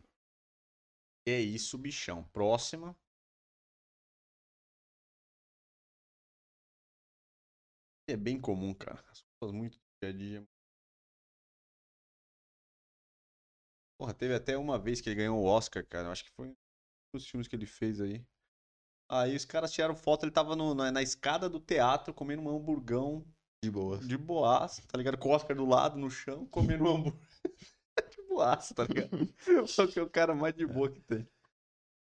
É isso, bichão. Próxima. É bem comum, cara. As coisas muito do dia a dia. Porra, teve até uma vez que ele ganhou o Oscar, cara. Eu acho que foi um dos filmes que ele fez aí. Aí os caras tiraram foto, ele tava no, na, na escada do teatro comendo um hamburgão. De boas. De boas, tá ligado? Com o Oscar do lado, no chão, comendo um hambúrguer. De boas, tá ligado? Só que é o cara mais de boa que tem.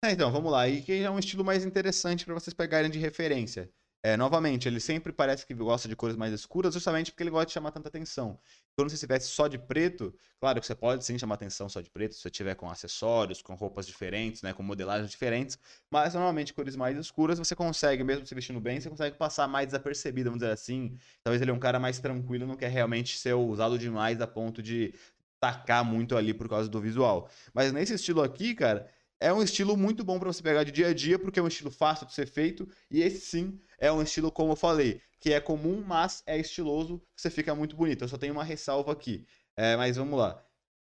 É, então, vamos lá. E que é um estilo mais interessante pra vocês pegarem de referência. É, novamente, ele sempre parece que gosta de cores mais escuras, justamente porque ele gosta de chamar tanta atenção. Quando você estivesse só de preto, claro que você pode sim chamar atenção só de preto, se você tiver com acessórios, com roupas diferentes, né, com modelagens diferentes, mas normalmente cores mais escuras você consegue, mesmo se vestindo bem, você consegue passar mais desapercebido, vamos dizer assim. Talvez ele é um cara mais tranquilo, não quer realmente ser usado demais a ponto de tacar muito ali por causa do visual. Mas nesse estilo aqui, cara... É um estilo muito bom para você pegar de dia a dia, porque é um estilo fácil de ser feito, e esse sim é um estilo, como eu falei, que é comum, mas é estiloso, você fica muito bonito. Eu só tenho uma ressalva aqui, é, mas vamos lá.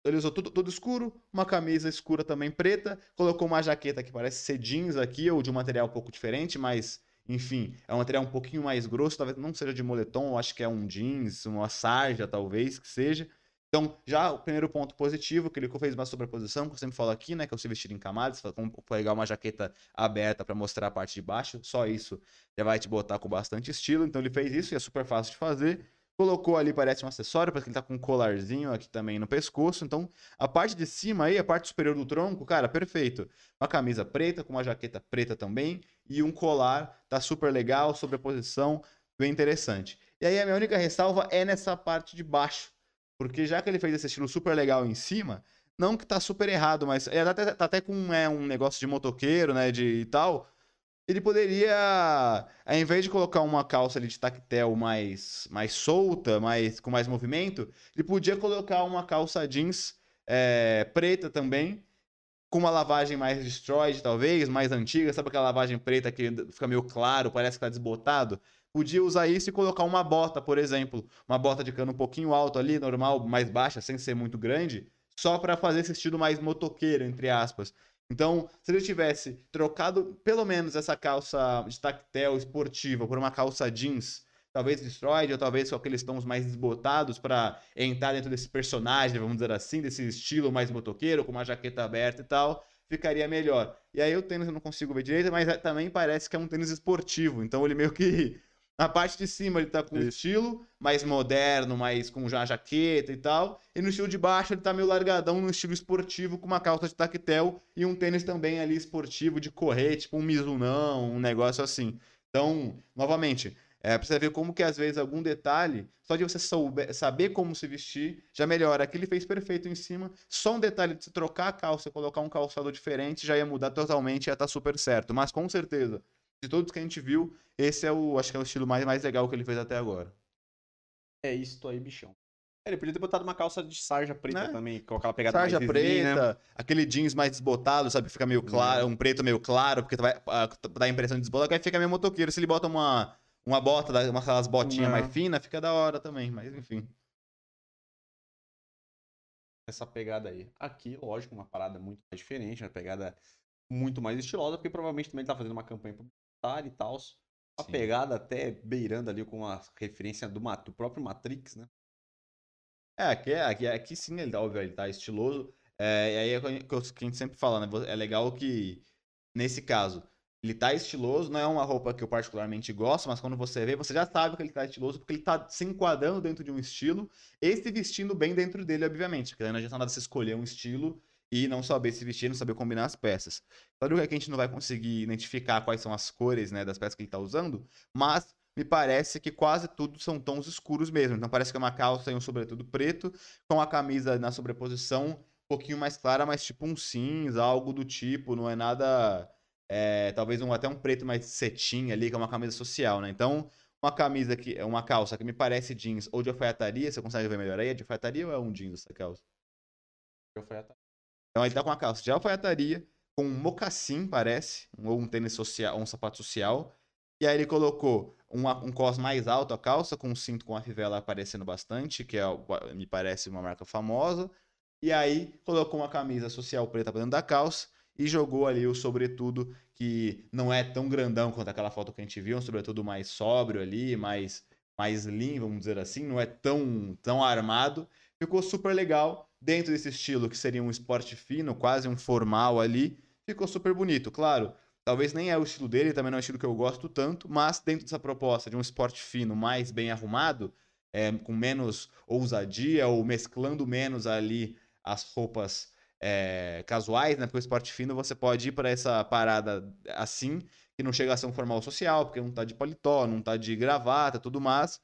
Ele usou tudo, tudo escuro, uma camisa escura também preta, colocou uma jaqueta que parece ser jeans aqui, ou de um material um pouco diferente, mas enfim, é um material um pouquinho mais grosso, talvez não seja de moletom, eu acho que é um jeans, uma sarja talvez, que seja. Então, já o primeiro ponto positivo, que ele fez uma sobreposição, que eu sempre falo aqui, né? Que é se vestir em camadas, pegar uma jaqueta aberta para mostrar a parte de baixo. Só isso já vai te botar com bastante estilo. Então, ele fez isso e é super fácil de fazer. Colocou ali, parece um acessório, porque ele tá com um colarzinho aqui também no pescoço. Então, a parte de cima aí, a parte superior do tronco, cara, perfeito. Uma camisa preta, com uma jaqueta preta também. E um colar, tá super legal, sobreposição, bem interessante. E aí, a minha única ressalva é nessa parte de baixo. Porque já que ele fez esse estilo super legal em cima, não que tá super errado, mas ele até, tá até com é, um negócio de motoqueiro, né, de e tal, ele poderia, ao invés de colocar uma calça ali de tactel mais, mais solta, mais, com mais movimento, ele podia colocar uma calça jeans é, preta também, com uma lavagem mais destroyed, talvez, mais antiga, sabe aquela lavagem preta que fica meio claro, parece que tá desbotado? Podia usar isso e colocar uma bota, por exemplo, uma bota de cano um pouquinho alto ali, normal, mais baixa, sem ser muito grande, só para fazer esse estilo mais motoqueiro, entre aspas. Então, se ele tivesse trocado pelo menos essa calça de tactel esportiva por uma calça jeans, talvez destroyed, ou talvez com aqueles tons mais desbotados para entrar dentro desse personagem, vamos dizer assim, desse estilo mais motoqueiro, com uma jaqueta aberta e tal, ficaria melhor. E aí o tênis eu não consigo ver direito, mas também parece que é um tênis esportivo, então ele meio que... Na parte de cima ele tá com um estilo mais moderno, mais com já jaqueta e tal. E no estilo de baixo ele tá meio largadão, no estilo esportivo, com uma calça de tactel e um tênis também ali esportivo de correr, tipo um Mizunão, um negócio assim. Então, novamente, é pra você ver como que às vezes algum detalhe, só de você souber, saber como se vestir, já melhora. Aqui ele fez perfeito em cima, só um detalhe de você trocar a calça, colocar um calçado diferente, já ia mudar totalmente e ia tá super certo. Mas com certeza... De todos que a gente viu, esse é o, acho que é o estilo mais, mais legal que ele fez até agora. É isso aí, bichão. Ele podia ter botado uma calça de sarja preta, né? Também, com aquela pegada sarja mais preta, slim, né? Aquele jeans mais desbotado, sabe? Fica meio claro, um preto meio claro, porque vai, dá a impressão de desbotar, aí fica meio motoqueiro. Se ele bota uma, uma bota, uma, aquelas botinhas mais finas, fica da hora também, mas enfim. Essa pegada aí. Aqui, lógico, uma parada muito mais diferente, uma pegada muito mais estilosa, porque provavelmente também ele tá fazendo uma campanha publicitária e tal, a pegada até beirando ali com uma referência do, do próprio Matrix, né? É, aqui, aqui, aqui sim, ele tá, óbvio, ele tá estiloso, é, e aí é o que a gente sempre fala, né? É legal que, nesse caso, ele tá estiloso, não é uma roupa que eu particularmente gosto, mas quando você vê, você já sabe que ele tá estiloso, porque ele tá se enquadrando dentro de um estilo, e se vestindo bem dentro dele, obviamente, porque não adianta nada você escolher um estilo e não saber se vestir, não saber combinar as peças. Claro que a gente não vai conseguir identificar quais são as cores, né, das peças que ele está usando, mas me parece que quase tudo são tons escuros mesmo. Então parece que é uma calça e um sobretudo preto, com a camisa na sobreposição um pouquinho mais clara, mas tipo um cinza, algo do tipo, não é nada... É, talvez um, até um preto mais cetim ali, que é uma camisa social, né? Então, uma camisa que é uma calça que me parece jeans ou de alfaiataria, você consegue ver melhor aí? É de alfaiataria ou é um jeans essa calça? De alfaiataria. Então ele tá com uma calça de alfaiataria, com um mocassim, parece, ou um tênis social, ou um sapato social. E aí ele colocou uma, um cos mais alto a calça, com um cinto com a fivela aparecendo bastante, que é, me parece uma marca famosa. E aí colocou uma camisa social preta pra dentro da calça. E jogou ali o sobretudo, que não é tão grandão quanto aquela foto que a gente viu, um sobretudo mais sóbrio ali, mais, mais lean, vamos dizer assim, não é tão, tão armado. Ficou super legal, dentro desse estilo que seria um esporte fino, quase um formal ali, ficou super bonito. Claro, talvez nem é o estilo dele, também não é o estilo que eu gosto tanto, mas dentro dessa proposta de um esporte fino mais bem arrumado, é, com menos ousadia ou mesclando menos ali as roupas... É, casuais, né? Porque o esporte fino você pode ir para essa parada assim, que não chega a ser um formal social, porque não tá de paletó, não tá de gravata, tudo mais.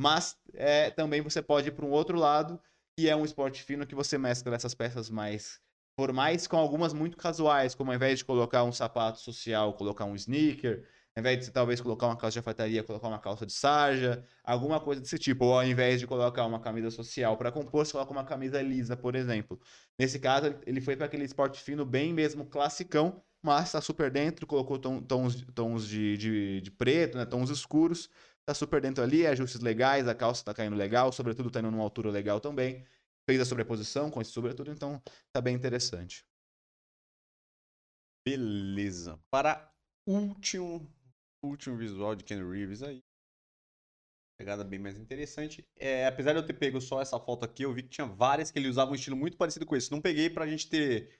Mas é, também você pode ir para um outro lado, que é um esporte fino que você mescla essas peças mais formais com algumas muito casuais, como ao invés de colocar um sapato social, colocar um sneaker, ao invés de talvez colocar uma calça de alfaiataria, colocar uma calça de sarja, alguma coisa desse tipo. Ou ao invés de colocar uma camisa social para compor, você coloca uma camisa lisa, por exemplo. Nesse caso, ele foi para aquele esporte fino bem mesmo classicão, mas tá super dentro, colocou tons, tons de, de, de preto, né, tons escuros, tá super dentro ali, ajustes legais, a calça tá caindo legal, sobretudo tá indo numa altura legal também. Fez a sobreposição com esse sobretudo, então tá bem interessante. Beleza. Para último... último visual de Keanu Reeves aí. Pegada bem mais interessante. É, apesar de eu ter pego só essa foto aqui, eu vi que tinha várias que ele usava um estilo muito parecido com esse. Não peguei pra gente ter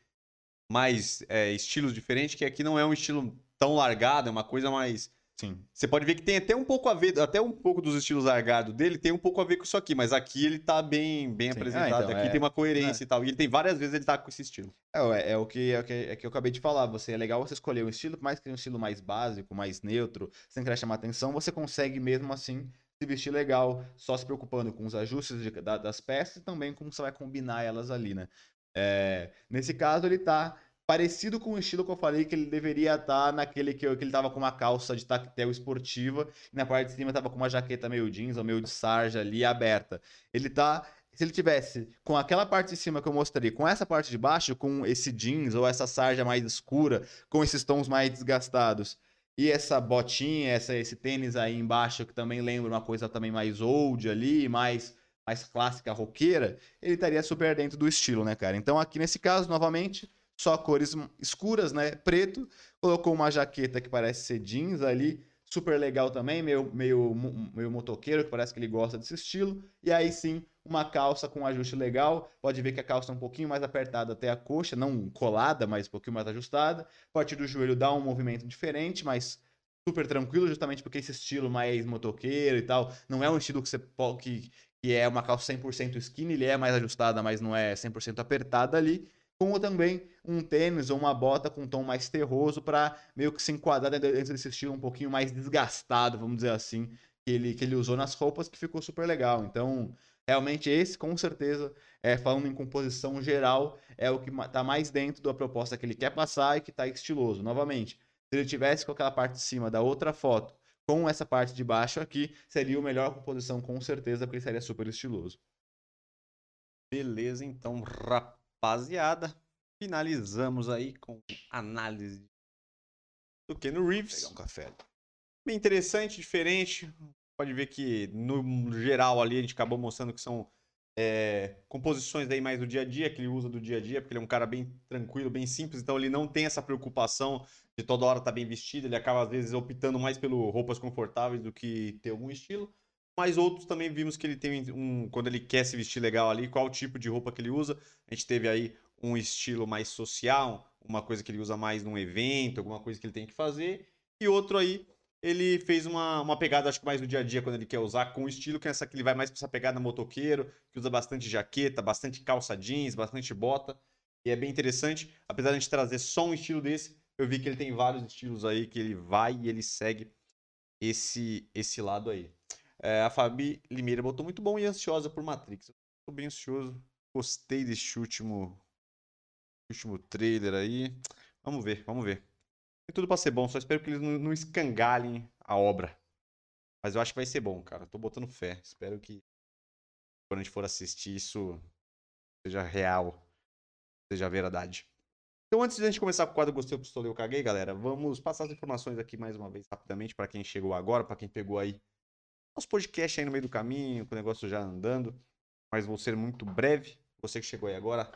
mais é, estilos diferentes, que aqui não é um estilo tão largado, é uma coisa mais... Sim. Você pode ver que tem até um pouco a ver, até um pouco dos estilos largados dele tem um pouco a ver com isso aqui, mas aqui ele tá bem, bem apresentado, ah, então, aqui é... tem uma coerência é. e tal, e ele tem várias vezes ele tá com esse estilo. É, é o que, é o que, é que eu acabei de falar, você, é legal você escolher um estilo, por mais que seja um estilo mais básico, mais neutro, sem querer chamar atenção, você consegue mesmo assim se vestir legal, só se preocupando com os ajustes de, da, das peças e também como você vai combinar elas ali, né? É, nesse caso ele tá... parecido com o estilo que eu falei que ele deveria estar naquele que, eu, que ele estava com uma calça de tactel esportiva e na parte de cima estava com uma jaqueta meio jeans ou meio de sarja ali aberta. Ele tá... Se ele tivesse com aquela parte de cima que eu mostrei, com essa parte de baixo, com esse jeans ou essa sarja mais escura, com esses tons mais desgastados e essa botinha, essa, esse tênis aí embaixo que também lembra uma coisa também mais old ali, mais... mais clássica, roqueira, ele estaria super dentro do estilo, né, cara? Então aqui nesse caso, novamente... só cores escuras, né? Preto. Colocou uma jaqueta que parece ser jeans ali. Super legal também. Meio, meio, meio motoqueiro, que parece que ele gosta desse estilo. E aí sim, uma calça com um ajuste legal. Pode ver que a calça é um pouquinho mais apertada até a coxa. Não colada, mas um pouquinho mais ajustada. A partir do joelho dá um movimento diferente, mas super tranquilo. Justamente porque esse estilo mais motoqueiro e tal, não é um estilo que você pode... Que, que é uma calça cem por cento skinny. Ele é mais ajustada, mas não é cem por cento apertada ali. Como também um tênis ou uma bota com um tom mais terroso para meio que se enquadrar dentro desse estilo um pouquinho mais desgastado, vamos dizer assim, que ele, que ele usou nas roupas, que ficou super legal. Então, realmente esse, com certeza, é, falando em composição geral, é o que está mais dentro da proposta que ele quer passar e que está estiloso. Novamente, se ele tivesse com aquela parte de cima da outra foto com essa parte de baixo aqui, seria a melhor composição, com certeza, porque seria super estiloso. Beleza, então, rapaz. Rapaziada, finalizamos aí com análise do Keanu Reeves. Pegar um café. Bem interessante, diferente. Pode ver que no geral ali a gente acabou mostrando que são é, composições daí mais do dia a dia, que ele usa do dia a dia, porque ele é um cara bem tranquilo, bem simples, então ele não tem essa preocupação de toda hora estar bem vestido, ele acaba às vezes optando mais por roupas confortáveis do que ter algum estilo. Mas outros também vimos que ele tem um... Quando ele quer se vestir legal ali, qual tipo de roupa que ele usa. A gente teve aí um estilo mais social, uma coisa que ele usa mais num evento, alguma coisa que ele tem que fazer. E outro aí, ele fez uma, uma pegada, acho que mais do dia a dia, quando ele quer usar, com o estilo que, é essa, que ele vai mais pra essa pegada motoqueiro, que usa bastante jaqueta, bastante calça jeans, bastante bota. E é bem interessante, apesar de a gente trazer só um estilo desse, eu vi que ele tem vários estilos aí, que ele vai e ele segue esse, esse lado aí. É, a Fabi Limeira botou muito bom e ansiosa por Matrix. Eu tô bem ansioso, gostei desse último, último trailer aí. Vamos ver, vamos ver. Tem tudo pra ser bom, só espero que eles não, não escangalhem a obra. Mas eu acho que vai ser bom, cara. Tô botando fé. Espero que quando a gente for assistir isso seja real. Seja verdade. Então, antes de a gente começar com o quadro Gostei, eu Pistolei, eu Caguei, galera, vamos passar as informações aqui mais uma vez rapidamente para quem chegou agora, para quem pegou aí nosso podcast aí no meio do caminho, com o negócio já andando, mas vou ser muito breve. Você que chegou aí agora,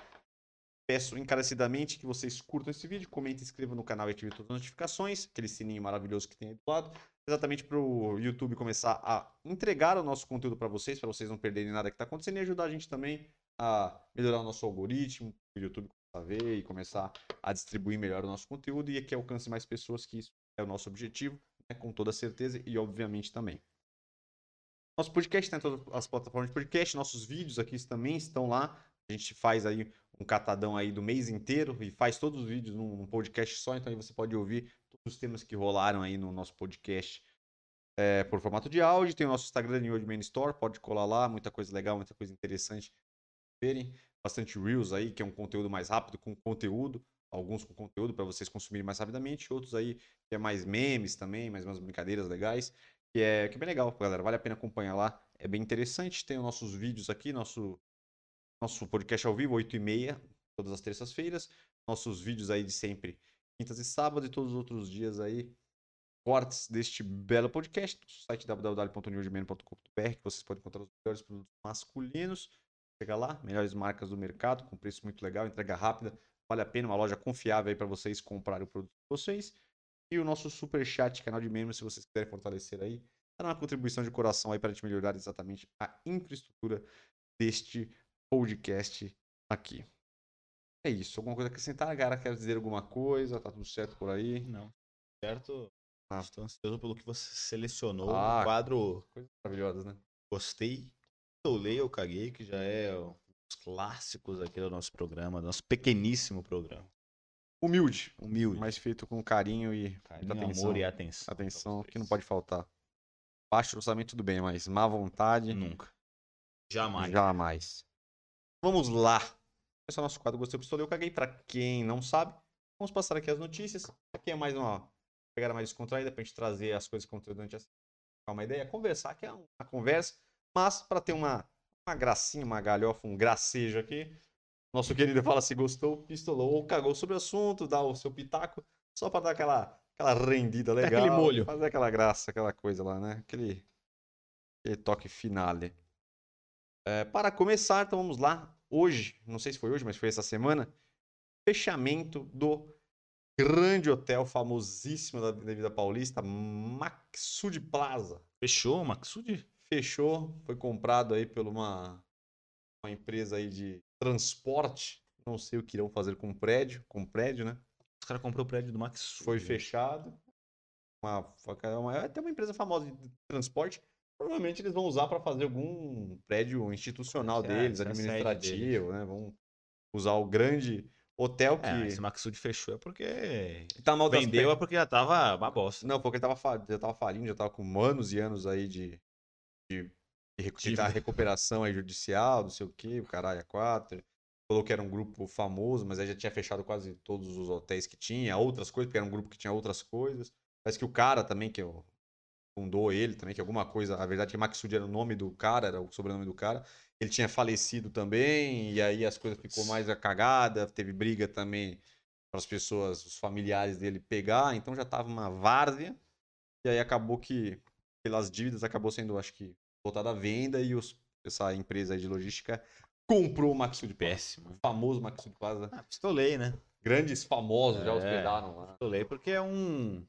peço encarecidamente que vocês curtam esse vídeo, comentem, inscrevam no canal e ativem todas as notificações, aquele sininho maravilhoso que tem aí do lado, exatamente para o YouTube começar a entregar o nosso conteúdo para vocês, para vocês não perderem nada que está acontecendo e ajudar a gente também a melhorar o nosso algoritmo, o YouTube começar a ver e começar a distribuir melhor o nosso conteúdo e que alcance mais pessoas, que isso é o nosso objetivo, né? Com toda certeza e obviamente também. Nosso podcast tem, né, todas as plataformas de podcast, nossos vídeos aqui também estão lá, a gente faz aí um catadão aí do mês inteiro e faz todos os vídeos num podcast só, então aí você pode ouvir todos os temas que rolaram aí no nosso podcast. É, por formato de áudio, tem o nosso Instagram e o Main Store, pode colar lá, muita coisa legal, muita coisa interessante verem, bastante Reels aí, que é um conteúdo mais rápido, com conteúdo, alguns com conteúdo para vocês consumirem mais rapidamente, outros aí que é mais memes também, mais umas brincadeiras legais, que é, que é bem legal, galera, vale a pena acompanhar lá, é bem interessante, tem os nossos vídeos aqui, nosso, nosso podcast ao vivo, oito e meia, todas as terças-feiras, nossos vídeos aí de sempre, quintas e sábados e todos os outros dias aí, cortes deste belo podcast, no site w w w ponto new de men ponto com ponto b r, que vocês podem encontrar os melhores produtos masculinos. Chega lá, melhores marcas do mercado, com preço muito legal, entrega rápida, vale a pena, uma loja confiável aí para vocês comprarem o produto de vocês. E o nosso superchat, canal de membros, se vocês quiserem fortalecer aí, dará uma contribuição de coração aí para a gente melhorar exatamente a infraestrutura deste podcast aqui. É isso, alguma coisa a acrescentar, cara? Quer dizer alguma coisa? Tá tudo certo por aí? Não, certo. Ah. Estou ansioso pelo que você selecionou, ah, um quadro... Coisas maravilhosas, né? Gostei. Eu leio, eu caguei, que já é um dos clássicos aqui do nosso programa, do nosso pequeníssimo programa. Humilde. Humilde. Mas feito com carinho e carinho, atenção, amor e atenção. Atenção, que não pode faltar. Baixo orçamento, tudo bem, mas má vontade... Nunca. Jamais. Jamais. Vamos lá. Esse é o nosso quadro Gostei, Pistolei, eu Caguei. Pra quem não sabe, vamos passar aqui as notícias. Aqui é mais uma pegada mais descontraída pra gente trazer as coisas contra-durante a uma ideia. Conversar, que é uma conversa. Mas, para ter uma, uma gracinha, uma galhofa, um gracejo aqui, nosso querido fala se gostou, pistolou ou cagou sobre o assunto, dá o seu pitaco, só para dar aquela, aquela rendida legal. Aquele molho. Fazer aquela graça, aquela coisa lá, né? Aquele, aquele toque finale. É, para começar, então vamos lá. Hoje, não sei se foi hoje, mas foi essa semana, fechamento do grande hotel famosíssimo da, da Vida Paulista, Maksoud Plaza. Fechou, Maksoud? Fechou, foi comprado aí por uma, uma empresa aí de transporte. Não sei o que irão fazer com o prédio, com o prédio, né? Os caras compraram o prédio do Maksoud. Foi fechado. Uma, uma, até uma empresa famosa de transporte. Provavelmente eles vão usar para fazer algum prédio institucional é, deles, administrativo, deles, né? Vão usar o grande hotel que... É, esse Maksoud fechou é porque... Tá mal das Vendeu é porque já tava uma bosta. Não, porque tava, já tava falindo, já tava com anos e anos aí de... de, de da recuperação aí judicial, não sei o que, o caralho, a quatro. Falou que era um grupo famoso, mas aí já tinha fechado quase todos os hotéis que tinha, outras coisas, porque era um grupo que tinha outras coisas. Parece que o cara também, que eu, fundou ele também, que alguma coisa, a verdade é que Maksoud era o nome do cara, era o sobrenome do cara, ele tinha falecido também, e aí as coisas ficou mais a cagada, teve briga também para as pessoas, os familiares dele pegar, então já tava uma várzea, e aí acabou que pelas dívidas, acabou sendo, acho que, botada à venda e os, essa empresa aí de logística comprou o Maksoud Plaza. Péssimo. O famoso Maksoud Plaza. Ah, pistolei, né? Grandes famosos é, já hospedaram lá. Pistolei porque é um...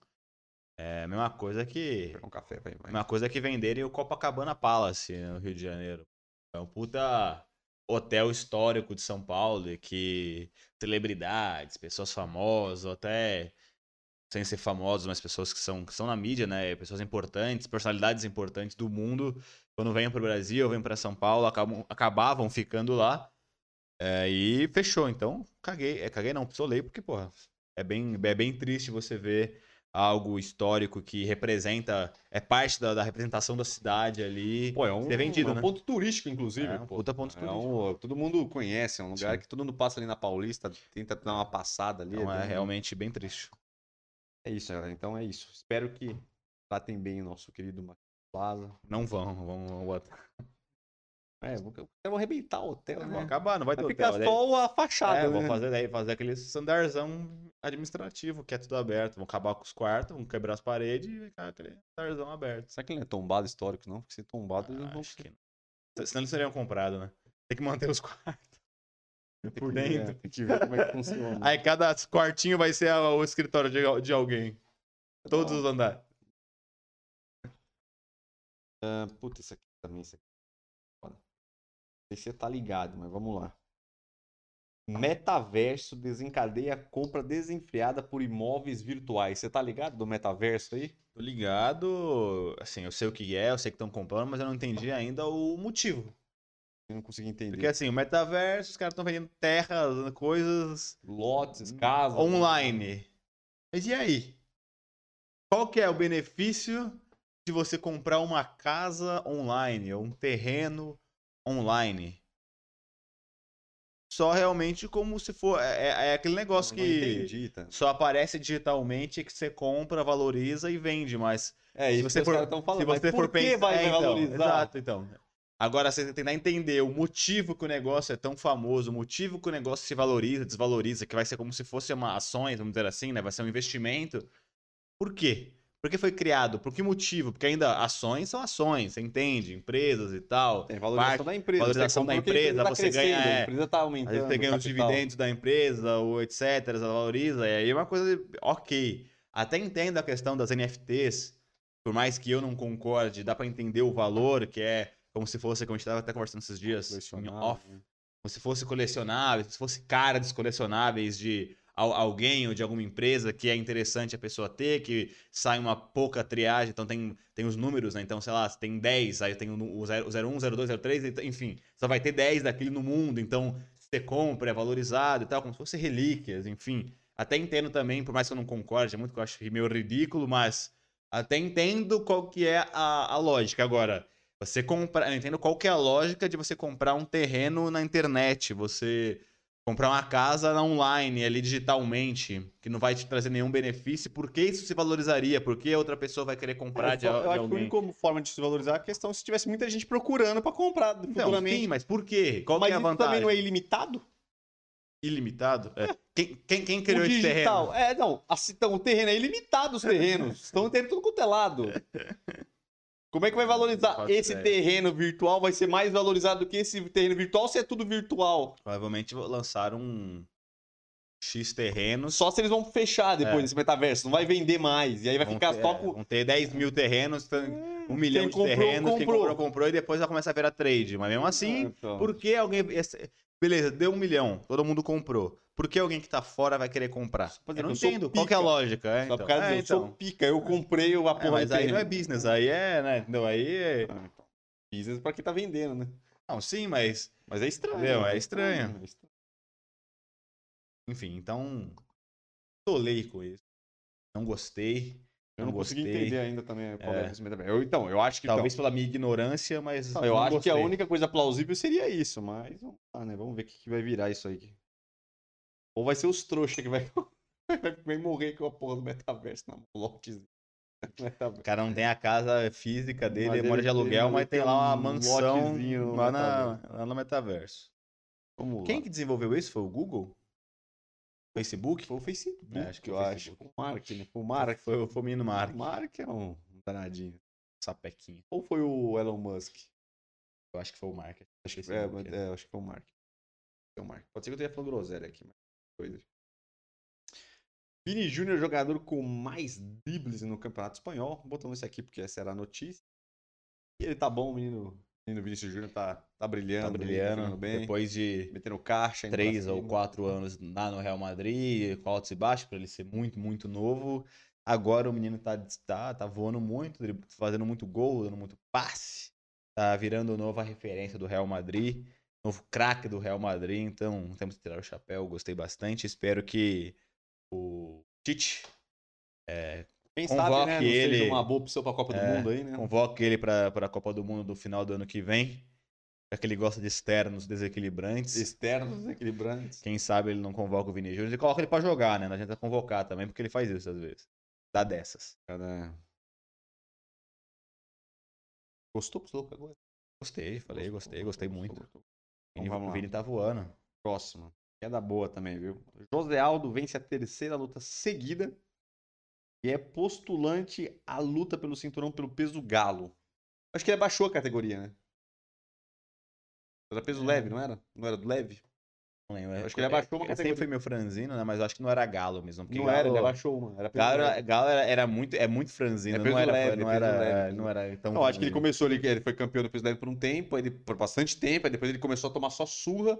É a mesma coisa que... Vou pegar um café, vai, vai. Uma coisa que venderem o Copacabana Palace no Rio de Janeiro. É um puta hotel histórico de São Paulo que celebridades, pessoas famosas, até... sem ser famosos, mas pessoas que são, que são na mídia, né? Pessoas importantes, personalidades importantes do mundo, quando vêm para o Brasil, vêm para São Paulo, acabam, acabavam ficando lá É, e fechou, então caguei. É, caguei não, psolei, porque, porra, é bem, é bem triste você ver algo histórico que representa, é parte da, da representação da cidade ali. Pô, é um, ser vendido, um, né? um ponto turístico, inclusive. É, um pô. Puta ponto turístico. É um, todo mundo conhece, é um lugar Sim. que todo mundo passa ali na Paulista, tenta dar uma passada ali. Então, é, é bem... realmente bem triste. É isso, galera. Então é isso. Espero que tratem bem o nosso querido Maksoud Plaza. Não vão, vão botar. É, eu quero arrebentar o hotel, é, né? Vou acabar, não vai ter vai hotel. Vai ficar só a fachada, é, né? Vou fazer, daí, fazer aquele sandarzão administrativo, que é tudo aberto. Vão acabar com os quartos, vão quebrar as paredes e ficar aquele sandarzão aberto. Será que ele não é tombado histórico, não? Porque se tombado, ah, eles não vão... Acho que não. Senão eles seriam comprados, né? Tem que manter os quartos. Por dentro. Tem que ver como é que funciona. Aí cada quartinho vai ser o escritório de, de alguém. Todos não. os andares. Uh, puta, isso aqui também, isso aqui. Não sei se você tá ligado, mas vamos lá. Metaverso desencadeia compra desenfreada por imóveis virtuais. Você tá ligado do metaverso aí? Tô ligado. Assim, eu sei o que é, eu sei que estão comprando, mas eu não entendi ainda o motivo. Eu não consegui entender. Porque assim, o metaverso, os caras estão vendendo terras, coisas... Lotes, casas... Online. Mas e aí? Qual que é o benefício de você comprar uma casa online ou um terreno online? Só realmente como se for... É, é aquele negócio não, que entendi, tá? Só aparece digitalmente, que você compra, valoriza e vende, mas... É, isso que os caras estão falando. Se você for pensar... Por que vai é, valorizar? Então, exato, então. Agora, você tentar entender o motivo que o negócio é tão famoso, o motivo que o negócio se valoriza, desvaloriza, que vai ser como se fosse uma ações, vamos dizer assim, né? Vai ser um investimento. Por quê? Por que foi criado? Por que motivo? Porque ainda ações são ações, você entende? Empresas e tal. Tem valorização parte, da empresa. Valorização da empresa, tá, você ganha... A empresa tá aumentando. Aí você ganha os dividendos da empresa, ou etcétera. Você valoriza. E aí é uma coisa de... Ok. Até entendo a questão das N F Ts. Por mais que eu não concorde, dá para entender o valor, que é como se fosse... Como a gente estava até conversando esses dias, em off. Né? Como se fosse colecionáveis, se fosse cards colecionáveis de... alguém ou de alguma empresa que é interessante a pessoa ter, que sai uma pouca triagem, então tem, tem os números, né? Então, sei lá, tem dez, aí tem o zero um, zero dois, zero três, enfim, só vai ter dez daquele no mundo, então você compra, é valorizado e tal, como se fosse relíquias, enfim. Até entendo também, por mais que eu não concorde, é muito que eu acho meio ridículo, mas até entendo qual que é a, a lógica. Agora, você comprar, eu entendo qual que é a lógica de você comprar um terreno na internet, você... comprar uma casa online, ali digitalmente, que não vai te trazer nenhum benefício, por que isso se valorizaria? Por que outra pessoa vai querer comprar é, de, eu de alguém? Eu acho que a única forma de se valorizar é a questão se tivesse muita gente procurando para comprar futuramente. Não, sim, mas por quê? Qual mas que é a vantagem? Mas também não é ilimitado? Ilimitado? É. É. Quem, quem, quem criou esse terreno? É, não, assim, então, o terreno é ilimitado, os terrenos. Estão tendo tudo quanto é lado. Como é que vai valorizar? Esse ideia. terreno virtual vai ser mais valorizado do que esse terreno virtual, se é tudo virtual? Provavelmente lançaram um X terrenos. Só se eles vão fechar depois desse é. metaverso, não vai vender mais. E aí vai vão ficar ter, só com... Vão ter dez mil terrenos, hum, um milhão de comprou, terrenos, comprou. quem comprou, comprou e depois vai começar a virar trade. Mas mesmo assim, ah, então. por que alguém... Beleza, deu um milhão, todo mundo comprou. Por que alguém que tá fora vai querer comprar? Eu não eu entendo. Qual que é a lógica? É, Só então. por causa é, eu então. sou pica, eu comprei a porra. É, mas aí não é business, aí é, né? Não, aí é... Ah, então. Business pra quem tá vendendo, né? Não, sim, mas... Mas é estranho. Entendeu? É estranho. É estranho. Enfim, então... Tolei com isso. Não gostei. Eu não, não consegui gostei. entender ainda também qual é. é eu, Então, eu acho que... Talvez então, pela minha ignorância, mas... Não, eu não acho gostei. que a única coisa plausível seria isso, mas... Ah, né? Vamos ver o que, que vai virar isso aí. Ou vai ser os trouxas que vai, vai morrer com a porra do metaverso na lotezinha. O cara não tem a casa física dele, ele mora de aluguel, mas tem lá uma mansão lá, na, lá no metaverso. Vamos Quem lá. que desenvolveu isso? Foi o Google? Facebook? Foi o Facebook, é, acho que eu acho. O Mark, né? O Mark. Foi, foi o menino Mark. O Mark é um danadinho. Um sapequinho. Ou foi o Elon Musk? Eu acho que foi o Mark. Acho que, é, mas, é, acho que foi o Mark. Foi o Mark. Pode ser que eu tenha falado groselha aqui, mas... coisa. Vini Júnior, jogador com mais dribles no Campeonato Espanhol. Botamos isso aqui porque essa era a notícia. E ele tá bom, o menino, menino Vinicius Júnior tá, tá brilhando. Tá brilhando, bem. Depois de metendo caixa, três ou quatro anos lá no Real Madrid, com altos e baixos, para ele ser muito, muito novo. Agora o menino tá, tá, tá voando muito, fazendo muito gol, dando muito passe. Tá virando nova referência do Real Madrid. novo craque do Real Madrid, então temos que tirar o chapéu, gostei bastante. Espero que o Tite é, Quem convoque sabe, né? Não ele, seja uma boa opção para a Copa é, do Mundo aí, né? Convoque ele para a Copa do Mundo do final do ano que vem. É que ele gosta de externos desequilibrantes. Externos desequilibrantes. Quem sabe ele não convoca o Vinicius Júnior. Ele coloca ele pra jogar, né? A gente vai convocar também, porque ele faz isso às vezes. Dá dessas. Cada... Gostou, Slow? Agora? Gostei, falei, gostei, gostei muito. O Vini tá voando. Próximo. É da boa também, viu? José Aldo vence a terceira luta seguida e é postulante à luta pelo cinturão pelo peso galo. Acho que ele abaixou a categoria, né? Era peso é. leve, não era? Não era do leve? Não lembro. Acho que ele abaixou uma ele categoria. Sempre foi meio franzino, né? Mas eu acho que não era galo mesmo. Não galo... era, ele abaixou uma. Era galo era, galo era, era muito, é muito franzino. É peso não era, leve, não, era, peso leve. Não era tão... Não, acho que ele começou ali, ele foi campeão do peso leve por um tempo, ele, por bastante tempo, aí depois ele começou a tomar só surra.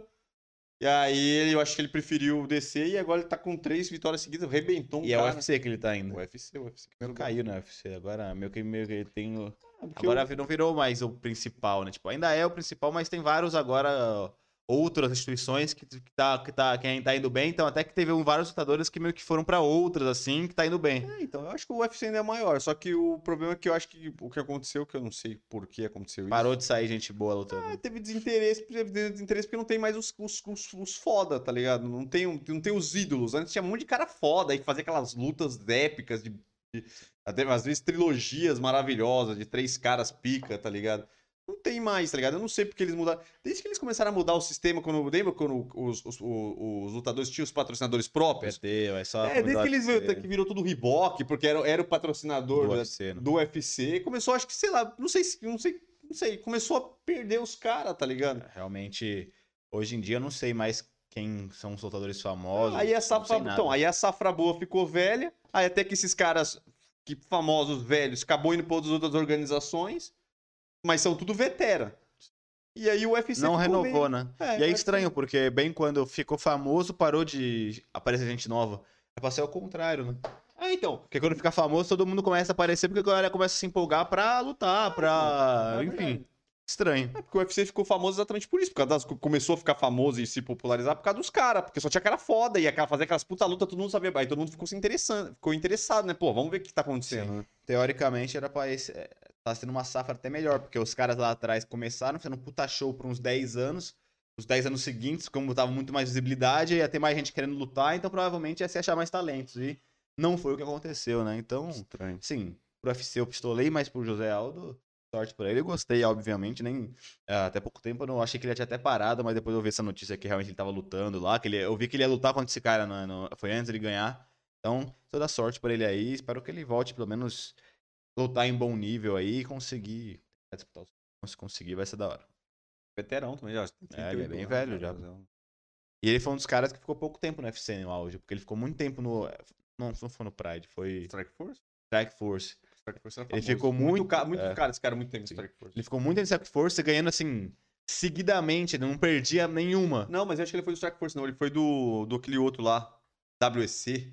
E aí eu acho que ele preferiu descer e agora ele tá com três vitórias seguidas, arrebentou um e cara. E é o U F C que ele tá indo. U F C, U F C. Meu caiu na U F C, agora meio que, meio que ele tem... O... Agora eu... não virou mais o principal, né? Tipo, ainda é o principal, mas tem vários agora, outras instituições que, que, tá, que, tá, que tá indo bem. Então até que teve um, vários lutadores que meio que foram pra outras, assim, que tá indo bem. É, então eu acho que o U F C ainda é maior, só que o problema é que eu acho que o que aconteceu, que eu não sei por que aconteceu isso. Parou de sair gente boa lutando. Ah, teve desinteresse, teve desinteresse porque não tem mais os, os, os, os foda, tá ligado? Não tem, não tem os ídolos. Antes tinha um monte de cara foda aí que fazia aquelas lutas épicas de... Até, às vezes, trilogias maravilhosas de três caras pica, tá ligado? Não tem mais, tá ligado? Eu não sei porque eles mudaram. Desde que eles começaram a mudar o sistema, quando, lembra quando os, os, os, os lutadores tinham os patrocinadores próprios? Deus, é, só é desde que eles que virou tudo Reebok, porque era, era o patrocinador do, da, U F C, do U F C. Começou, acho que, sei lá, não sei, não sei, não sei, começou a perder os caras, tá ligado? Realmente, hoje em dia, eu não sei mais quem são os lutadores famosos. Aí a safra, então, aí a safra boa ficou velha, aí até que esses caras... Que famosos velhos, acabou indo para outras organizações, mas são tudo vetera. E aí o U F C não renovou, bem... né? É, e é estranho, assim. Porque bem quando ficou famoso, parou de aparecer gente nova. É pra ser o contrário, né? É, então. Porque quando fica famoso, todo mundo começa a aparecer, porque a galera começa a se empolgar pra lutar, pra... É, enfim, estranho. É porque o U F C ficou famoso exatamente por isso, por causa das... começou a ficar famoso e se popularizar por causa dos caras, porque só tinha cara foda, ia fazer aquelas puta luta, todo mundo sabia, aí todo mundo ficou se interessando, ficou interessado, né? Pô, vamos ver o que tá acontecendo, né? Teoricamente era pra esse... tá sendo uma safra até melhor, porque os caras lá atrás começaram fazendo um puta show por uns dez anos, os dez anos seguintes, como tava muito mais visibilidade, ia ter mais gente querendo lutar, então provavelmente ia se achar mais talentos, e não foi o que aconteceu, né? Então, estranho. Sim, pro U F C eu pistolei, mas pro José Aldo... Sorte pra ele, eu gostei, obviamente, nem até pouco tempo eu não achei que ele ia ter até parado, mas depois eu vi essa notícia que realmente ele tava lutando lá, que ele, eu vi que ele ia lutar contra esse cara, no, no, foi antes dele ganhar, então toda sorte pra ele aí, espero que ele volte pelo menos lutar em bom nível aí e conseguir disputar os pontos, se conseguir vai ser da hora. Veterão também, já. É, ele é bem velho já. E ele foi um dos caras que ficou pouco tempo no U F C no auge, porque ele ficou muito tempo no, não, não foi no Pride, foi... Strike Force? Strike Force. Ele ficou muito, muito, ca muito é. cara, esse cara muito tempo de Strike Force. Ele ficou muito em Strike Force, ganhando assim, seguidamente, não perdia nenhuma. Não, mas eu acho que ele foi do Strike Force, não. Ele foi do, do aquele outro lá, W E C.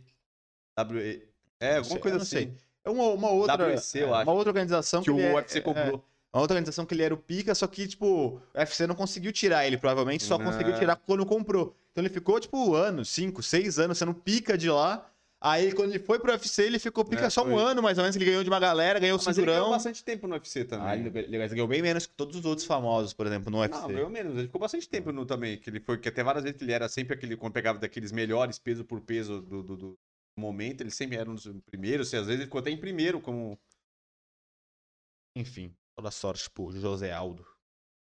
W... É, alguma coisa assim. Sei. É uma, uma outra. W E C, eu é, acho. Uma outra organização que, que o U F C é, comprou. É, uma outra organização que ele era o pica, só que, tipo, o U F C não conseguiu tirar ele, provavelmente, só não. conseguiu tirar quando comprou. Então ele ficou, tipo, anos, cinco, seis anos sendo pica de lá. Aí, quando ele foi pro U F C, ele ficou pica é, só um foi. ano, mais ou menos, ele ganhou de uma galera, ganhou o cinturão. Mas ele ganhou bastante tempo no U F C também. Ah, ele, ele ganhou bem menos que todos os outros famosos, por exemplo, no U F C. Não, ganhou menos. Ele ficou bastante tempo no também, que ele foi, que até várias vezes ele era sempre aquele, quando pegava daqueles melhores peso por peso do, do, do momento, ele sempre era um dos primeiros, assim, às vezes ele ficou até em primeiro, como... Enfim, toda sorte pro José Aldo.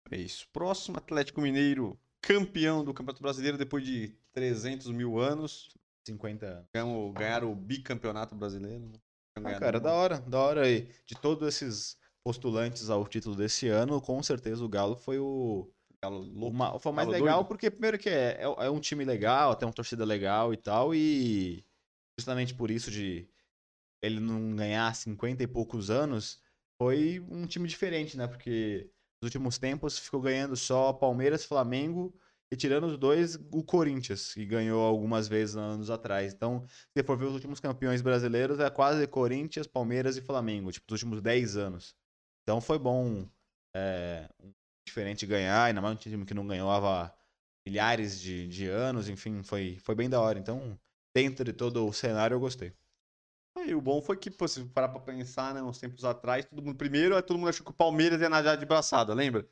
É isso. Próximo, Atlético Mineiro, campeão do Campeonato Brasileiro depois de trezentos mil anos. cinquenta anos. Ganharam o bicampeonato brasileiro. Ah, cara, da hora, da hora aí. De todos esses postulantes ao título desse ano, com certeza o Galo foi o... Galo louco. Uma... Foi o mais Galo legal, doido. Porque primeiro que é, é um time legal, tem uma torcida legal e tal, e justamente por isso de ele não ganhar cinquenta e poucos anos, foi um time diferente, né? Porque nos últimos tempos ficou ganhando só Palmeiras, Flamengo... E tirando os dois, o Corinthians, que ganhou algumas vezes anos atrás. Então, se for ver os últimos campeões brasileiros, é quase Corinthians, Palmeiras e Flamengo, tipo, dos últimos dez anos. Então, foi bom é, um diferente ganhar, ainda mais um time que não ganhava milhares de, de anos, enfim, foi, foi bem da hora. Então, dentro de todo o cenário, eu gostei. E o bom foi que, pô, se parar pra pensar, né, uns tempos atrás, todo mundo primeiro, todo mundo achou que o Palmeiras ia nadar de braçada, lembra?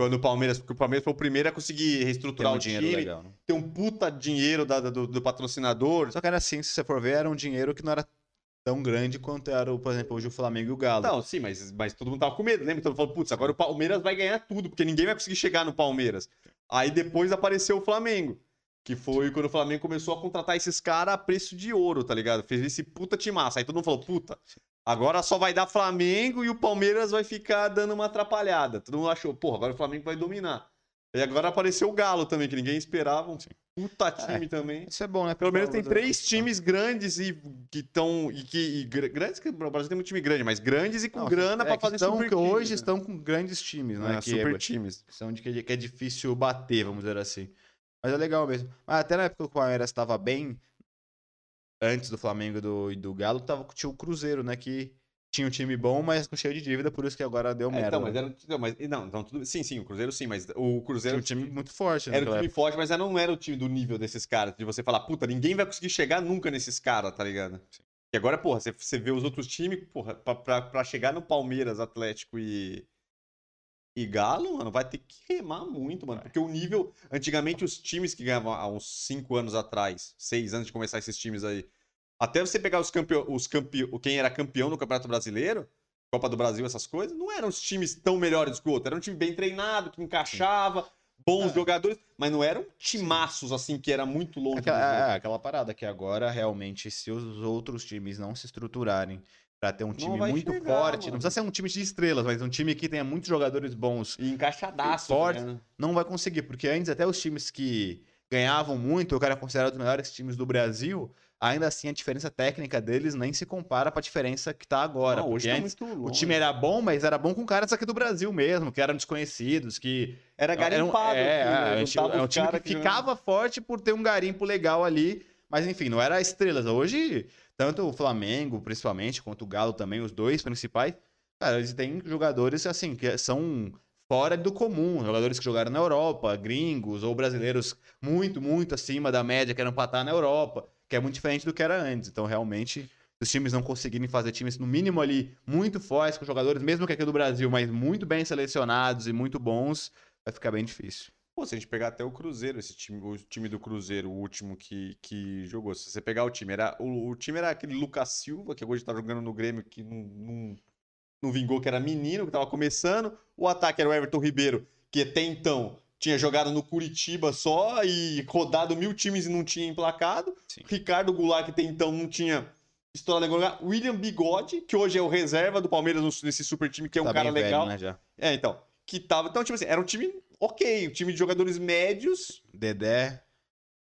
Quando o Palmeiras, porque o Palmeiras foi o primeiro a conseguir reestruturar um o dinheiro time, legal, né? Ter um puta dinheiro da, da, do, do patrocinador. Só que era assim, se você for ver, era um dinheiro que não era tão grande quanto era, por exemplo, hoje o Flamengo e o Galo. Não, sim, mas, mas todo mundo tava com medo, lembra? Todo mundo falou, putz, agora o Palmeiras vai ganhar tudo, porque ninguém vai conseguir chegar no Palmeiras. Aí depois apareceu o Flamengo, que foi quando o Flamengo começou a contratar esses caras a preço de ouro, tá ligado? Fez esse puta timaço. Aí todo mundo falou, puta, agora só vai dar Flamengo e o Palmeiras vai ficar dando uma atrapalhada. Todo mundo achou, porra, agora o Flamengo vai dominar. E agora apareceu o Galo também, que ninguém esperava. Um puta time é, também. Isso é bom, né? Pelo menos tem três times grandes e que estão... E que, e, grandes, que o Brasil tem um time grande, mas grandes e com não, grana é, pra fazer super que hoje times, né? Estão com grandes times, né? É, que super é, times. São de que, que é difícil bater, vamos dizer assim. Mas é legal mesmo. Mas até na época que o Palmeiras estava bem, antes do Flamengo e do, do Galo, tava, tinha o Cruzeiro, né? Que tinha um time bom, mas cheio de dívida, por isso que agora deu merda. É, então, mas era, não, mas, não, então, tudo, sim, sim, o Cruzeiro sim, mas o Cruzeiro... Tinha um time muito forte, né? Era um time forte, mas não era o time do nível desses caras, de você falar, puta, ninguém vai conseguir chegar nunca nesses caras, tá ligado? Sim. E agora, porra, você, você vê os outros times, porra, pra, pra, pra chegar no Palmeiras, Atlético e... E Galo, mano, vai ter que remar muito, mano. Porque o nível... Antigamente, os times que ganhavam há uns cinco anos atrás, seis anos de começar esses times aí, até você pegar os campeões... Os campe... Quem era campeão no Campeonato Brasileiro, Copa do Brasil, essas coisas, não eram os times tão melhores que o outro. Era um time bem treinado, que encaixava, bons é. jogadores, mas não eram timaços, assim, que era muito longe. Aquela, é, aquela parada que agora, realmente, se os outros times não se estruturarem pra ter um time muito chegar, forte, mano. Não precisa ser um time de estrelas, mas um time que tenha muitos jogadores bons e encaixadaço, fortes, né? Não vai conseguir, porque antes até os times que ganhavam muito, o cara era considerado os melhores times do Brasil, ainda assim a diferença técnica deles nem se compara pra diferença que tá agora. Não, hoje tá antes, muito longe. O time era bom, mas era bom com caras aqui do Brasil mesmo, que eram desconhecidos, que... Era garimpado. Era um, é, é, é um time que, que ficava que... forte por ter um garimpo legal ali, mas enfim, não era estrelas. Hoje... Tanto o Flamengo, principalmente, quanto o Galo também, os dois principais, cara, eles têm jogadores, assim, que são fora do comum. Jogadores que jogaram na Europa, gringos ou brasileiros muito, muito acima da média, que eram pra estar na Europa, que é muito diferente do que era antes. Então, realmente, os times não conseguirem fazer times, no mínimo, ali, muito fortes, com jogadores, mesmo que aqui do Brasil, mas muito bem selecionados e muito bons, vai ficar bem difícil. Pô, se a gente pegar até o Cruzeiro, esse time, o time do Cruzeiro, o último que, que jogou. Se você pegar o time, era, o, o time era aquele Lucas Silva, que hoje tá jogando no Grêmio, que não, não, não vingou, que era menino, que tava começando. O ataque era o Everton Ribeiro, que até então tinha jogado no Curitiba só e rodado mil times e não tinha emplacado. Sim. Ricardo Goulart, que até então não tinha estourado em algum lugar. William Bigode, que hoje é o reserva do Palmeiras nesse super time, que é um tá cara legal. Velho, né, já. É, então. Que tava. Então, tipo assim, era um time. Ok, o time de jogadores médios... Dedé,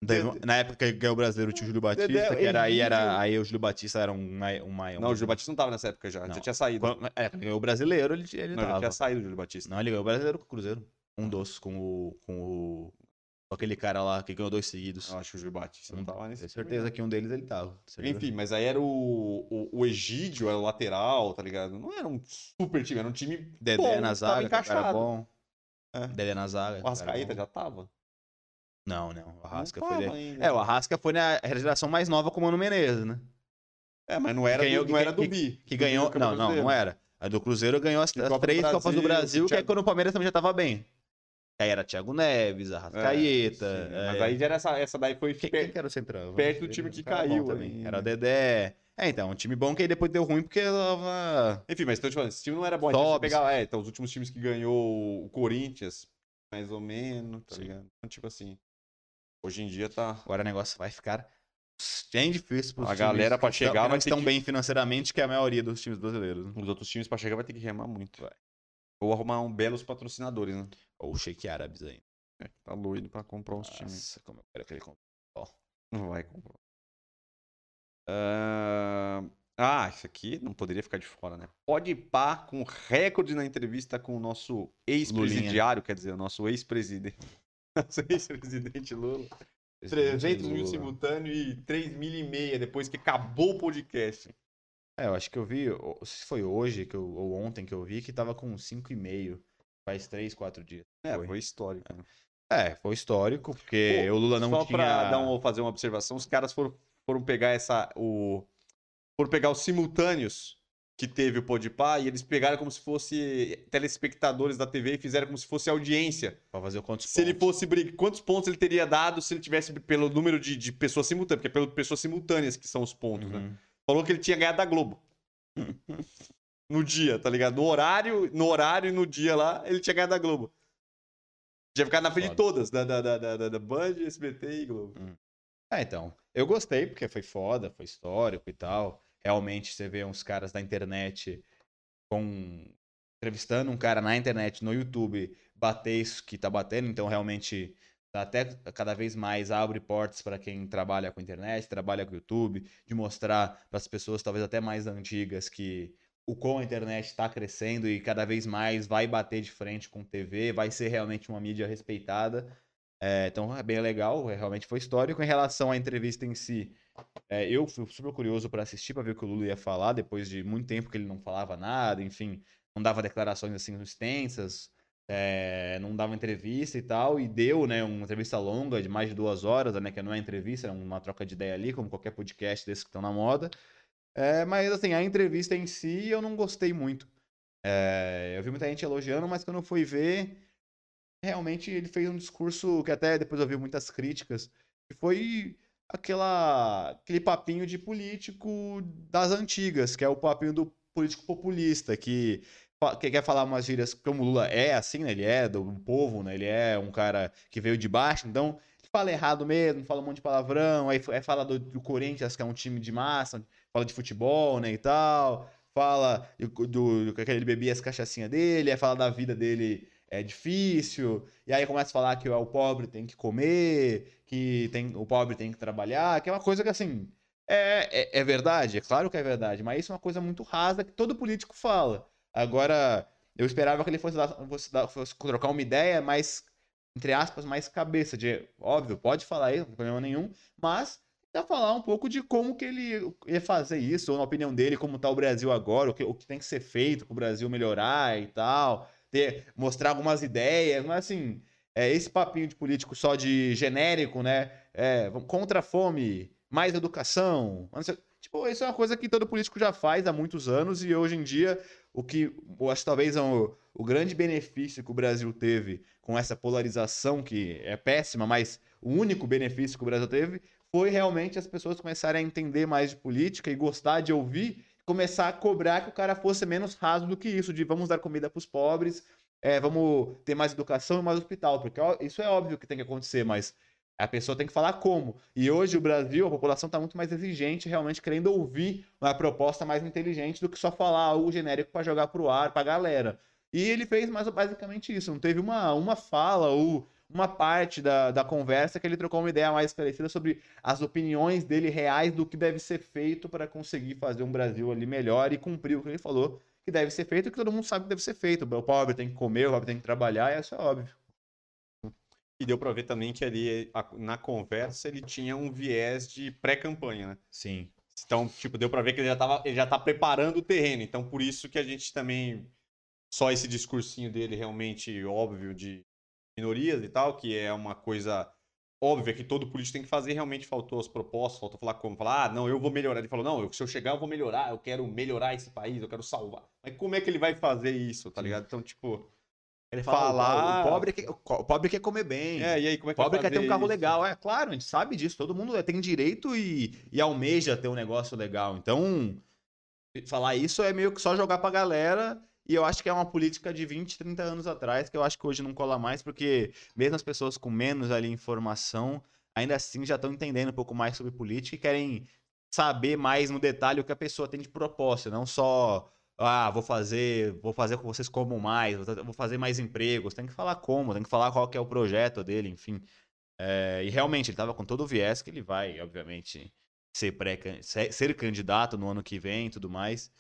Dedé. Na época que ganhou o brasileiro, tinha o Júlio Batista, Dedé, que era, aí, era, aí o Júlio Batista era um maior... Um, um, não, o Júlio Batista não tava nessa época já, não. Já tinha saído. Quando, é, ganhou o brasileiro, ele, ele não, tava. Não, já tinha saído o Júlio Batista. Não, ele ganhou o brasileiro com o Cruzeiro. Um doce com o... Com o com aquele cara lá que ganhou dois seguidos. Eu acho que o Júlio Batista não tava nesse. Tenho certeza momento. Que um deles ele tava. Enfim, mas aí era o, o, o Egídio, era o lateral, tá ligado? Não era um super time, era um time Dedé bom, na zaga, era bom. É. Dedé na zaga. O Arrascaeta já tava? Não, não. O Arrasca não foi dele. É, o Arrasca foi na geração mais nova com o Mano Menezes, né? É, mas não era que ganhou, do, não que, era do que, Bi. Que, que ganhou. Não, não, não era. A do Cruzeiro ganhou as, as Copa três Brasil, Copas do Brasil, Thiago... que é quando o Palmeiras também já tava bem. Aí era Thiago Neves, Arrascaeta. É, é. Mas aí já era essa, essa daí foi que, per... que era o central, perto do time que caiu também. Era o Dedé. É, então, um time bom que aí depois deu ruim porque tava... Enfim, mas tô te falando, esse time não era bom. Então, pegar, é, então, os últimos times que ganhou o Corinthians, mais ou menos, tá Sim. ligado? Então, tipo assim, hoje em dia tá... Agora o negócio vai ficar bem difícil pros a times. A galera pra chegar tão, vai ter tão que... bem financeiramente que a maioria dos times brasileiros. Né? Os outros times pra chegar vai ter que remar muito. Vai. Ou arrumar um belos patrocinadores, né? Ou shake árabes aí. É, tá doido pra comprar uns Nossa, times. Nossa, como eu quero que ele compre. Ó, não vai comprar. Uh... Ah, isso aqui não poderia ficar de fora, né? Pode par com recorde na entrevista com o nosso ex-presidiário, quer dizer, o nosso ex-presidente. Nosso ex-presidente Lula. Presidente trezentos mil simultâneo e três mil e meio depois que acabou o podcast. É, eu acho que eu vi, se foi hoje que eu, ou ontem que eu vi, que tava com cinco e meio. Faz três, quatro dias. É, foi, foi histórico. Né? É, foi histórico, porque Pô, o Lula não só tinha... Só pra dar um, fazer uma observação, os caras foram, foram pegar essa... O... Foram pegar os simultâneos que teve o Podpah e eles pegaram como se fosse telespectadores da T V e fizeram como se fosse audiência. Pra fazer quantos pontos. Se ele fosse brigar, quantos pontos ele teria dado se ele tivesse pelo número de, de pessoas simultâneas, porque é pelo pessoas simultâneas que são os pontos, uhum. né? Falou que ele tinha ganhado da Globo. No dia, tá ligado? No horário, no horário e no dia lá, ele tinha ganhado da Globo. Já ficar na frente de todas, da, da, da, da, da Band, S B T e Globo. Hum. É, então, eu gostei porque foi foda, foi histórico e tal. Realmente, você vê uns caras da internet com... entrevistando um cara na internet, no YouTube, bater isso que tá batendo, então realmente... Até cada vez mais abre portas para quem trabalha com internet, trabalha com YouTube, de mostrar para as pessoas, talvez até mais antigas, que o quão a internet está crescendo e cada vez mais vai bater de frente com T V, vai ser realmente uma mídia respeitada. É, então é bem legal, realmente foi histórico. Em relação à entrevista em si, é, eu fui super curioso para assistir, para ver o que o Lula ia falar, depois de muito tempo que ele não falava nada, enfim, não dava declarações assim extensas. É, não dava entrevista e tal, e deu, né, uma entrevista longa, de mais de duas horas, né, que não é entrevista, é uma troca de ideia ali, como qualquer podcast desses que estão na moda. É, mas, assim, a entrevista em si eu não gostei muito. É, eu vi muita gente elogiando, mas quando eu fui ver, realmente ele fez um discurso que até depois eu vi muitas críticas, que foi aquela, aquele papinho de político das antigas, que é o papinho do político populista, que... Quem quer falar umas gírias, como o Lula é assim, né? Ele é do povo, né? Ele é um cara que veio de baixo, então fala errado mesmo, fala um monte de palavrão, aí fala do, do Corinthians, que é um time de massa, fala de futebol, né, e tal, fala do, do que ele bebia as cachaçinhas dele, aí fala da vida dele é difícil, e aí começa a falar que ó, o pobre tem que comer, que tem, o pobre tem que trabalhar, que é uma coisa que assim, é, é, é verdade, é claro que é verdade, mas isso é uma coisa muito rasa que todo político fala. Agora, eu esperava que ele fosse, dar, fosse, dar, fosse trocar uma ideia mais, entre aspas, mais cabeça. De, óbvio, pode falar isso, não tem problema nenhum, mas já falar um pouco de como que ele ia fazer isso, ou na opinião dele, como está o Brasil agora, o que, o que tem que ser feito para o Brasil melhorar e tal, ter, mostrar algumas ideias, mas assim, é, esse papinho de político só de genérico, né? É, contra a fome, mais educação, não sei, tipo, isso é uma coisa que todo político já faz há muitos anos e hoje em dia... O que eu acho talvez é um, o grande benefício que o Brasil teve com essa polarização, que é péssima, mas o único benefício que o Brasil teve foi realmente as pessoas começarem a entender mais de política e gostar de ouvir, começar a cobrar que o cara fosse menos raso do que isso, de vamos dar comida para os pobres, é, vamos ter mais educação e mais hospital, porque isso é óbvio que tem que acontecer, mas a pessoa tem que falar como. E hoje o Brasil, a população está muito mais exigente, realmente querendo ouvir uma proposta mais inteligente do que só falar algo genérico para jogar para o ar, para a galera. E ele fez mais basicamente isso. Não teve uma, uma fala ou uma parte da, da conversa que ele trocou uma ideia mais esclarecida sobre as opiniões dele reais do que deve ser feito para conseguir fazer um Brasil ali melhor e cumprir o que ele falou que deve ser feito e que todo mundo sabe que deve ser feito. O pobre tem que comer, o pobre tem que trabalhar, e isso é óbvio. E deu pra ver também que ali, na conversa, ele tinha um viés de pré-campanha, né? Sim. Então, tipo, deu pra ver que ele já, tava, ele já tá preparando o terreno. Então, por isso que a gente também... Só esse discursinho dele realmente óbvio de minorias e tal, que é uma coisa óbvia que todo político tem que fazer, realmente faltou as propostas, faltou falar como. Falar, ah, não, eu vou melhorar. Ele falou, não, eu, se eu chegar, eu vou melhorar. Eu quero melhorar esse país, eu quero salvar. Mas como é que ele vai fazer isso, tá ligado? Então, tipo... Ele fala, falar... o, pobre quer, o pobre quer comer bem, é, e aí, como é que o pobre quer ter um carro isso? legal. É claro, a gente sabe disso, todo mundo tem direito e, e almeja ter um negócio legal. Então, falar isso é meio que só jogar pra galera e eu acho que é uma política de vinte, trinta anos atrás que eu acho que hoje não cola mais porque mesmo as pessoas com menos ali informação, ainda assim já estão entendendo um pouco mais sobre política e querem saber mais no detalhe o que a pessoa tem de proposta, não só... Ah, vou fazer, vou fazer com que vocês comam mais, vou fazer mais empregos. Tem que falar como, tem que falar qual que é o projeto dele, enfim. É, e realmente, ele estava com todo o viés que ele vai, obviamente, ser, pré, ser candidato no ano que vem e tudo mais.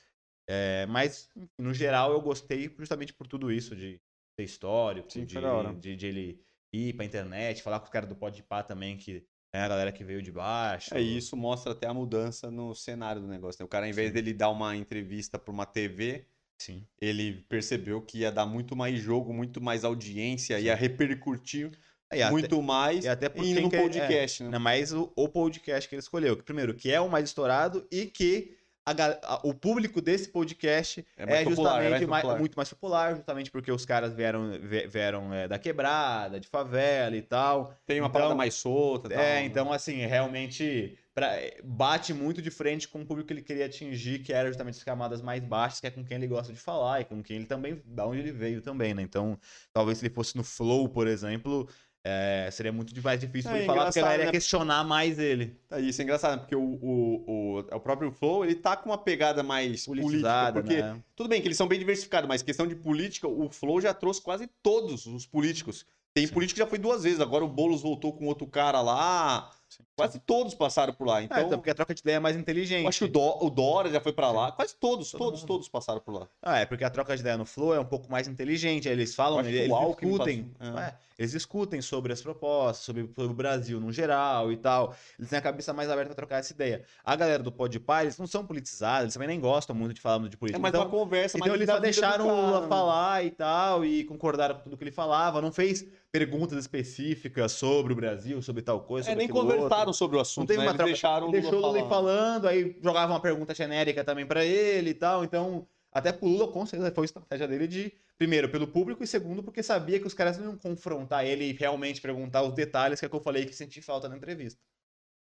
É, mas, no geral, eu gostei justamente por tudo isso, de ser histórico, Sim, de, de, de ele ir pra internet, falar com o cara do Podpah também, que... É, a galera que veio de baixo. É, isso mostra até a mudança no cenário do negócio. Né? O cara, em vez Sim. dele dar uma entrevista para uma T V, Sim. Ele percebeu que ia dar muito mais jogo, muito mais audiência, Sim. ia repercutir é, muito até, mais e até porque no podcast. É, né? Ainda mais o, o podcast que ele escolheu. Que, primeiro, que é o mais estourado e que a, a, o público desse podcast é, mais é popular, justamente é mais mais, popular. muito mais popular, justamente porque os caras vieram, vieram é, da quebrada, de favela e tal. Tem uma então, parada mais solta. Tal, é, né? Então assim, realmente... Pra, bate muito de frente com o público que ele queria atingir, que era justamente as camadas mais baixas, que é com quem ele gosta de falar e com quem ele também, da onde ele veio também, né? Então, talvez se ele fosse no Flow, por exemplo, é, seria muito mais difícil é, ele falar, porque a galera ia né? questionar mais ele. Isso é engraçado, né? Porque o, o, o, o próprio Flow, ele tá com uma pegada mais politizada, porque né? Tudo bem que eles são bem diversificados, mas questão de política, o Flow já trouxe quase todos os políticos. Tem Sim. político que já foi duas vezes, agora o Boulos voltou com outro cara lá... Sim. Quase todos passaram por lá. Então... É, então, porque a troca de ideia é mais inteligente. Eu acho que o, Do... o Dora já foi pra lá. Quase todos, Todo todos, mundo. todos passaram por lá. Ah, é porque a troca de ideia no Flow é um pouco mais inteligente. Aí eles falam, eles, eles discutem. Passa... É. É, eles discutem sobre as propostas, sobre, sobre o Brasil no geral e tal. Eles têm a cabeça mais aberta pra trocar essa ideia. A galera do Podpah, eles não são politizados, eles também nem gostam muito de falar de política. É mais então, uma conversa. Então mais eles só deixaram o Lula falar e tal, e concordaram com tudo que ele falava. Não fez perguntas específicas sobre o Brasil, sobre tal coisa, é, sobre aquilo outro. Conversaram sobre o assunto, não teve né? uma troca... deixaram o Lula Deixou o Lula falando. falando, aí jogava uma pergunta genérica também pra ele e tal, então até pro Lula, com certeza, foi a estratégia dele de, primeiro, pelo público e segundo, porque sabia que os caras não iam confrontar ele e realmente perguntar os detalhes, que é o que eu falei que senti falta na entrevista.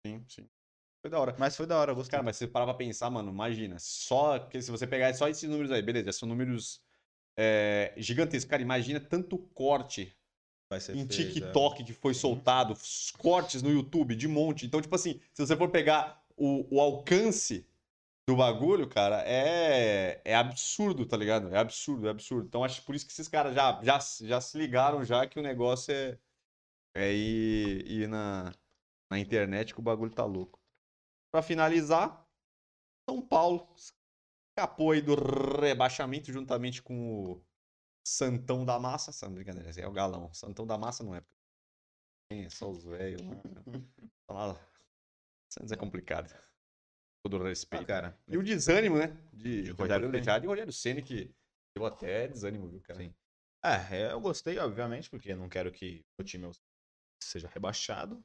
Sim, sim. Foi da hora. Mas foi da hora, eu gostei. Cara, mas você parar pra pensar, mano, imagina, só que se você pegar só esses números aí, beleza, são números é, gigantescos, cara, imagina tanto corte em TikTok feio, que foi soltado, cortes no YouTube de monte. Então, tipo assim, se você for pegar o, o alcance do bagulho, cara, é, é absurdo, tá ligado? É absurdo, é absurdo. Então, acho por isso que esses caras já, já, já se ligaram já que o negócio é, é ir, ir na, na internet que o bagulho tá louco. Pra finalizar, São Paulo escapou aí do rebaixamento juntamente com o Santão da Massa, essa brincadeira, é o galão. Santão da Massa não é. É só os velhos. Falar. Santos é complicado. Todo o respeito. Ah, cara. E o desânimo, né? De, de Rogério Penteado e Rogério Ceni, que deu até desânimo, viu, cara? Sim. É, eu gostei, obviamente, porque não quero que o time seja rebaixado.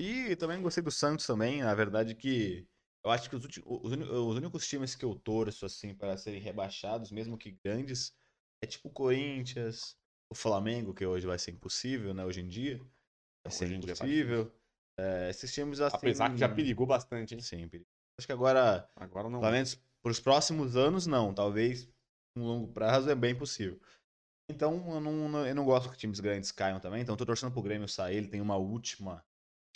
E também gostei do Santos também, na verdade que eu acho que os, últimos, os, os únicos times que eu torço, assim, para serem rebaixados, mesmo que grandes, é tipo o Corinthians, o Flamengo, que hoje vai ser impossível, né? Hoje em dia. Vai ser hoje impossível. É, esses times assim... Apesar que já perigou bastante, hein? Sim, perigou. Acho que agora, agora não. Pelo menos para os próximos anos, não. Talvez um longo prazo é bem possível. Então, eu não, eu não gosto que times grandes caiam também. Então, eu tô torcendo pro Grêmio sair. Ele tem uma última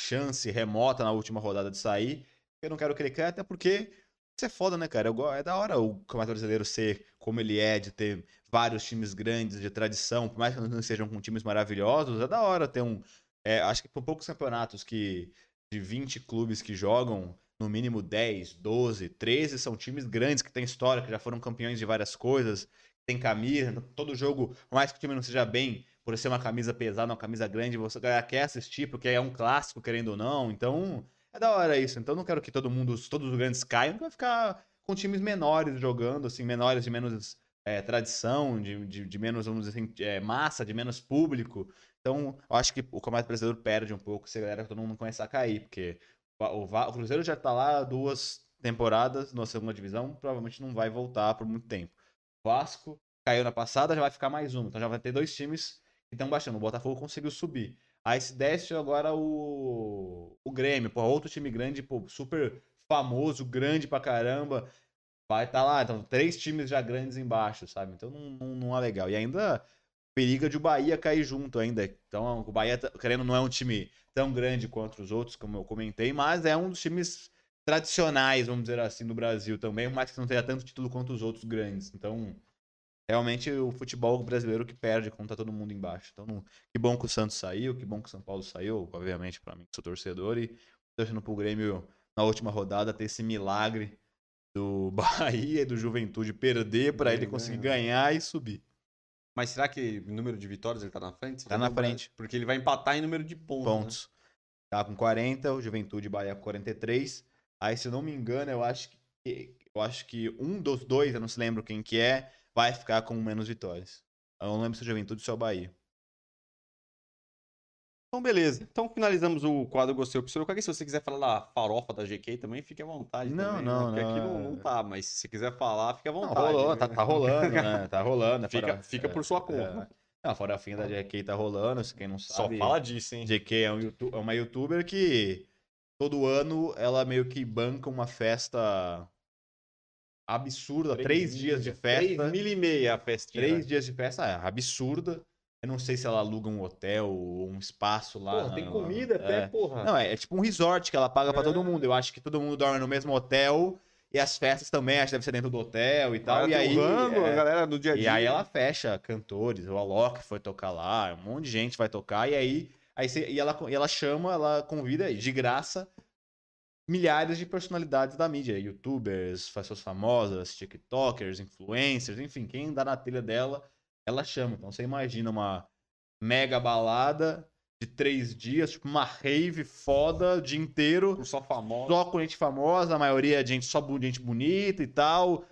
chance remota na última rodada de sair. Eu não quero que ele caia, até porque... Isso é foda, né, cara? Eu, é da hora o Campeonato Brasileiro ser como ele é, de ter vários times grandes, de tradição, por mais que não sejam com times maravilhosos, é da hora ter um... É, acho que por poucos campeonatos que de vinte clubes que jogam, no mínimo dez, doze, treze são times grandes, que têm história, que já foram campeões de várias coisas, tem camisa, todo jogo, por mais que o time não seja bem, por ser uma camisa pesada, uma camisa grande, você quer assistir, porque é um clássico, querendo ou não, então... É da hora isso, então não quero que todo mundo, todos os grandes caiam, vai ficar com times menores jogando, assim, menores de menos é, tradição, de, de, de menos, vamos dizer assim, é, massa, de menos público. Então, eu acho que o Campeonato Brasileiro perde um pouco se a galera todo mundo começar a cair, porque o, o, o Cruzeiro já tá lá duas temporadas na segunda divisão, provavelmente não vai voltar por muito tempo. O Vasco caiu na passada, já vai ficar mais um, então já vai ter dois times que estão baixando, o Botafogo conseguiu subir. Aí se desce agora o, o Grêmio, pô, outro time grande, pô, super famoso, grande pra caramba, vai estar tá lá, então três times já grandes embaixo, sabe? Então não, não, não é legal. E ainda periga de o Bahia cair junto ainda. Então o Bahia, querendo, não é um time tão grande quanto os outros, como eu comentei, mas é um dos times tradicionais, vamos dizer assim, no Brasil também, mas que não tenha tanto título quanto os outros grandes. Então... Realmente o futebol brasileiro que perde quando tá todo mundo embaixo. Então, que bom que o Santos saiu, que bom que o São Paulo saiu, obviamente, pra mim, que sou torcedor. E torcendo pro Grêmio, na última rodada, ter esse milagre do Bahia e do Juventude perder pra ele conseguir ganhar e subir. Mas será que o número de vitórias ele tá na frente? Tá na frente. Porque ele vai empatar em número de pontos. Pontos. Né? Tá com quarenta, o Juventude e Bahia com quarenta e três. Aí, se eu não me engano, eu acho que, eu acho que um dos dois, eu não se lembro quem que é, vai ficar com menos vitórias. Eu não lembro se é Juventude ou se é o Bahia. Então, beleza. Então, finalizamos o quadro Gostei, Opcionou. Se você quiser falar da farofa da G K também, fique à vontade. Não, também, não, né? Porque não. Porque aqui não, não tá, mas se você quiser falar, fique à vontade. Não, rolou, né? tá, tá rolando, né? Tá rolando. Fica, farofa, fica por sua conta. É. Não, a farofinha da G K tá rolando, quem não sabe. Só fala disso, hein? G K é, um YouTube, é uma YouTuber que todo ano ela meio que banca uma festa absurda. Três, três dias de festa. Três mil e meia a festinha. Três dias de festa, é, absurda. Eu não sei se ela aluga um hotel ou um espaço lá. Porra, não, tem comida não, até, é. porra. Não, é, é tipo um resort que ela paga pra é. todo mundo. Eu acho que todo mundo dorme no mesmo hotel. E as festas também, acho que deve ser dentro do hotel e tal. E aí, ramo, é... a galera do dia a dia. E aí ela fecha cantores. O Alok foi tocar lá. Um monte de gente vai tocar. E aí, aí você... e, ela... e ela chama, ela convida de graça milhares de personalidades da mídia. Youtubers, pessoas famosas, tiktokers, influencers. Enfim, quem dá na telha dela... ela chama. Então você imagina uma mega balada de três dias, tipo uma rave foda o dia inteiro. Com só famosa. Só com gente famosa, a maioria é gente, só gente bonita e tal.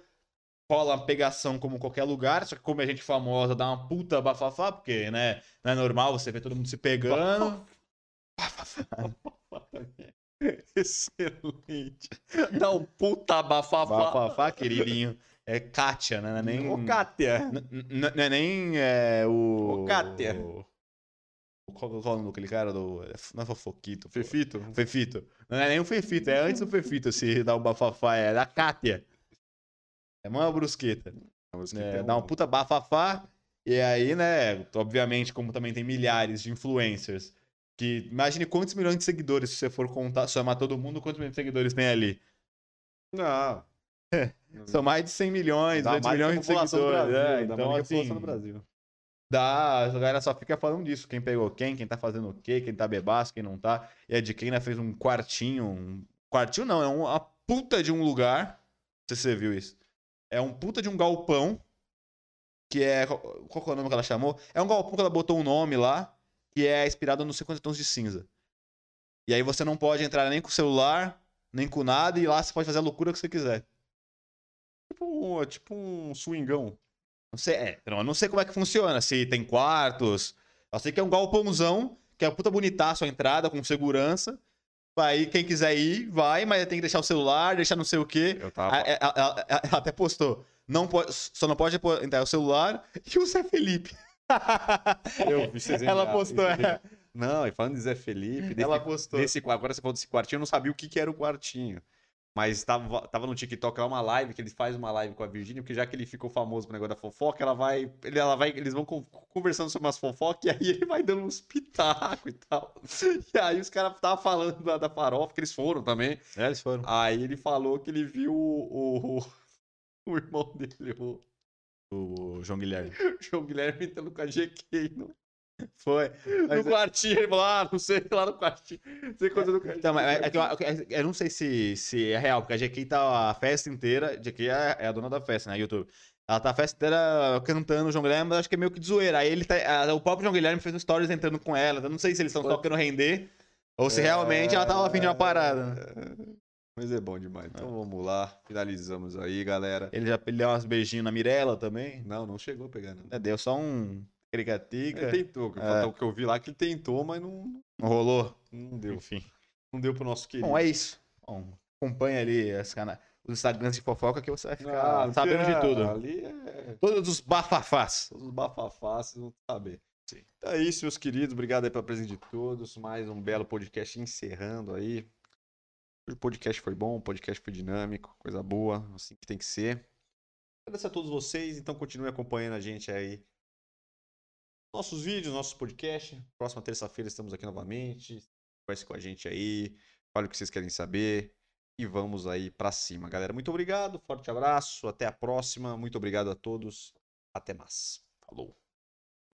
Rola uma pegação como qualquer lugar, só que como é gente famosa, dá uma puta bafafá, porque, né, não é normal você ver todo mundo se pegando. Excelente. Dá um puta bafafá. Bafafá, queridinho. É Kátia, né? Não é nem... O Kátia. Não é nem é, o... O Kátia. O... Qual é o nome daquele cara? Do... Não é Fofoquito. Fefito? Fefito. Não é nem o Fefito. É antes do Fefito se dar o bafafá. É da Kátia. É uma brusqueta. É, é um... Dá uma puta bafafá. E aí, né? Obviamente, como também tem milhares de influencers. Que imagine quantos milhões de seguidores, se você for contar, somar todo mundo, quantos milhões de seguidores tem ali? Não... É. São mais de cem milhões, duzentos milhões de seguidores. Brasil, é, então, assim, do Brasil. Dá, a galera só fica falando disso. Quem pegou quem, quem tá fazendo o quê, quem tá bebaço, quem não tá. E a de quem ainda fez um quartinho. Um quartinho não, é uma puta de um lugar. Não sei se você viu isso. É um puta de um galpão. Que é. Qual que é o nome que ela chamou? É um galpão que ela botou um nome lá. Que é inspirado nos cinquenta tons de cinza. E aí você não pode entrar nem com o celular, nem com nada. E lá você pode fazer a loucura que você quiser. Tipo, tipo um swingão. Não sei, é, eu não sei como é que funciona, se tem quartos. Eu sei que é um galpãozão, que é puta bonitaço a entrada, com segurança. Aí quem quiser ir, vai, mas tem que deixar o celular, deixar não sei o quê. Eu tava... ela, ela, ela, ela até postou. Não pode, só não pode entrar o celular e o Zé Felipe. Eu vi vocês ela postou, é. Não, e falando de Zé Felipe, desse, ela postou. Desse, agora você falou desse quartinho, eu não sabia o que, que era o quartinho. Mas tava, tava no TikTok lá uma live, que ele faz uma live com a Virgínia, porque já que ele ficou famoso pro negócio da fofoca, ela vai, ela vai, eles vão conversando sobre umas fofocas e aí ele vai dando uns pitacos e tal. E aí os caras estavam falando da, da farofa, que eles foram também. É, eles foram. Aí ele falou que ele viu o, o, o irmão dele, o... o João Guilherme. O João Guilherme entrando com a G K, não? Foi. Mas no é... quartinho, ele falou, ah, não sei, lá no quartinho. Não sei coisa do quartinho. Então, mas, é que eu, eu não sei se, se é real, porque a G K tá a festa inteira. A G K é, é a dona da festa, né? YouTube. Ela tá a festa inteira cantando o João Guilherme, mas acho que é meio que de zoeira. Aí ele tá, a, o próprio João Guilherme fez um stories entrando com ela. Eu não sei se eles estão só querendo render ou se é... realmente ela tava a fim de uma parada. Mas é bom demais. Então vamos lá, finalizamos aí, galera. Ele já ele deu umas beijinhos na Mirella também? Não, não chegou a pegar, não. É, deu só um. Cricatica. Ele tentou, é. O que eu vi lá que ele tentou, mas não... não rolou. Não deu. Enfim. Não deu pro nosso querido. Bom, é isso. Bom, acompanha ali as cana... os Instagrams de fofoca que você vai ficar ah, sabendo é, de tudo. Ali é... Todos os bafafás. Todos os bafafás, vocês vão saber. Sim. Então é isso, meus queridos. Obrigado aí pela presença de todos. Mais um belo podcast encerrando aí. O podcast foi bom, o podcast foi dinâmico, coisa boa, assim que tem que ser. Agradeço a todos vocês, então continue acompanhando a gente aí. Nossos vídeos, nossos podcasts. Próxima terça-feira estamos aqui novamente. Converse com a gente aí. Fale o que vocês querem saber. E vamos aí pra cima, galera. Muito obrigado. Forte abraço. Até a próxima. Muito obrigado a todos. Até mais. Falou.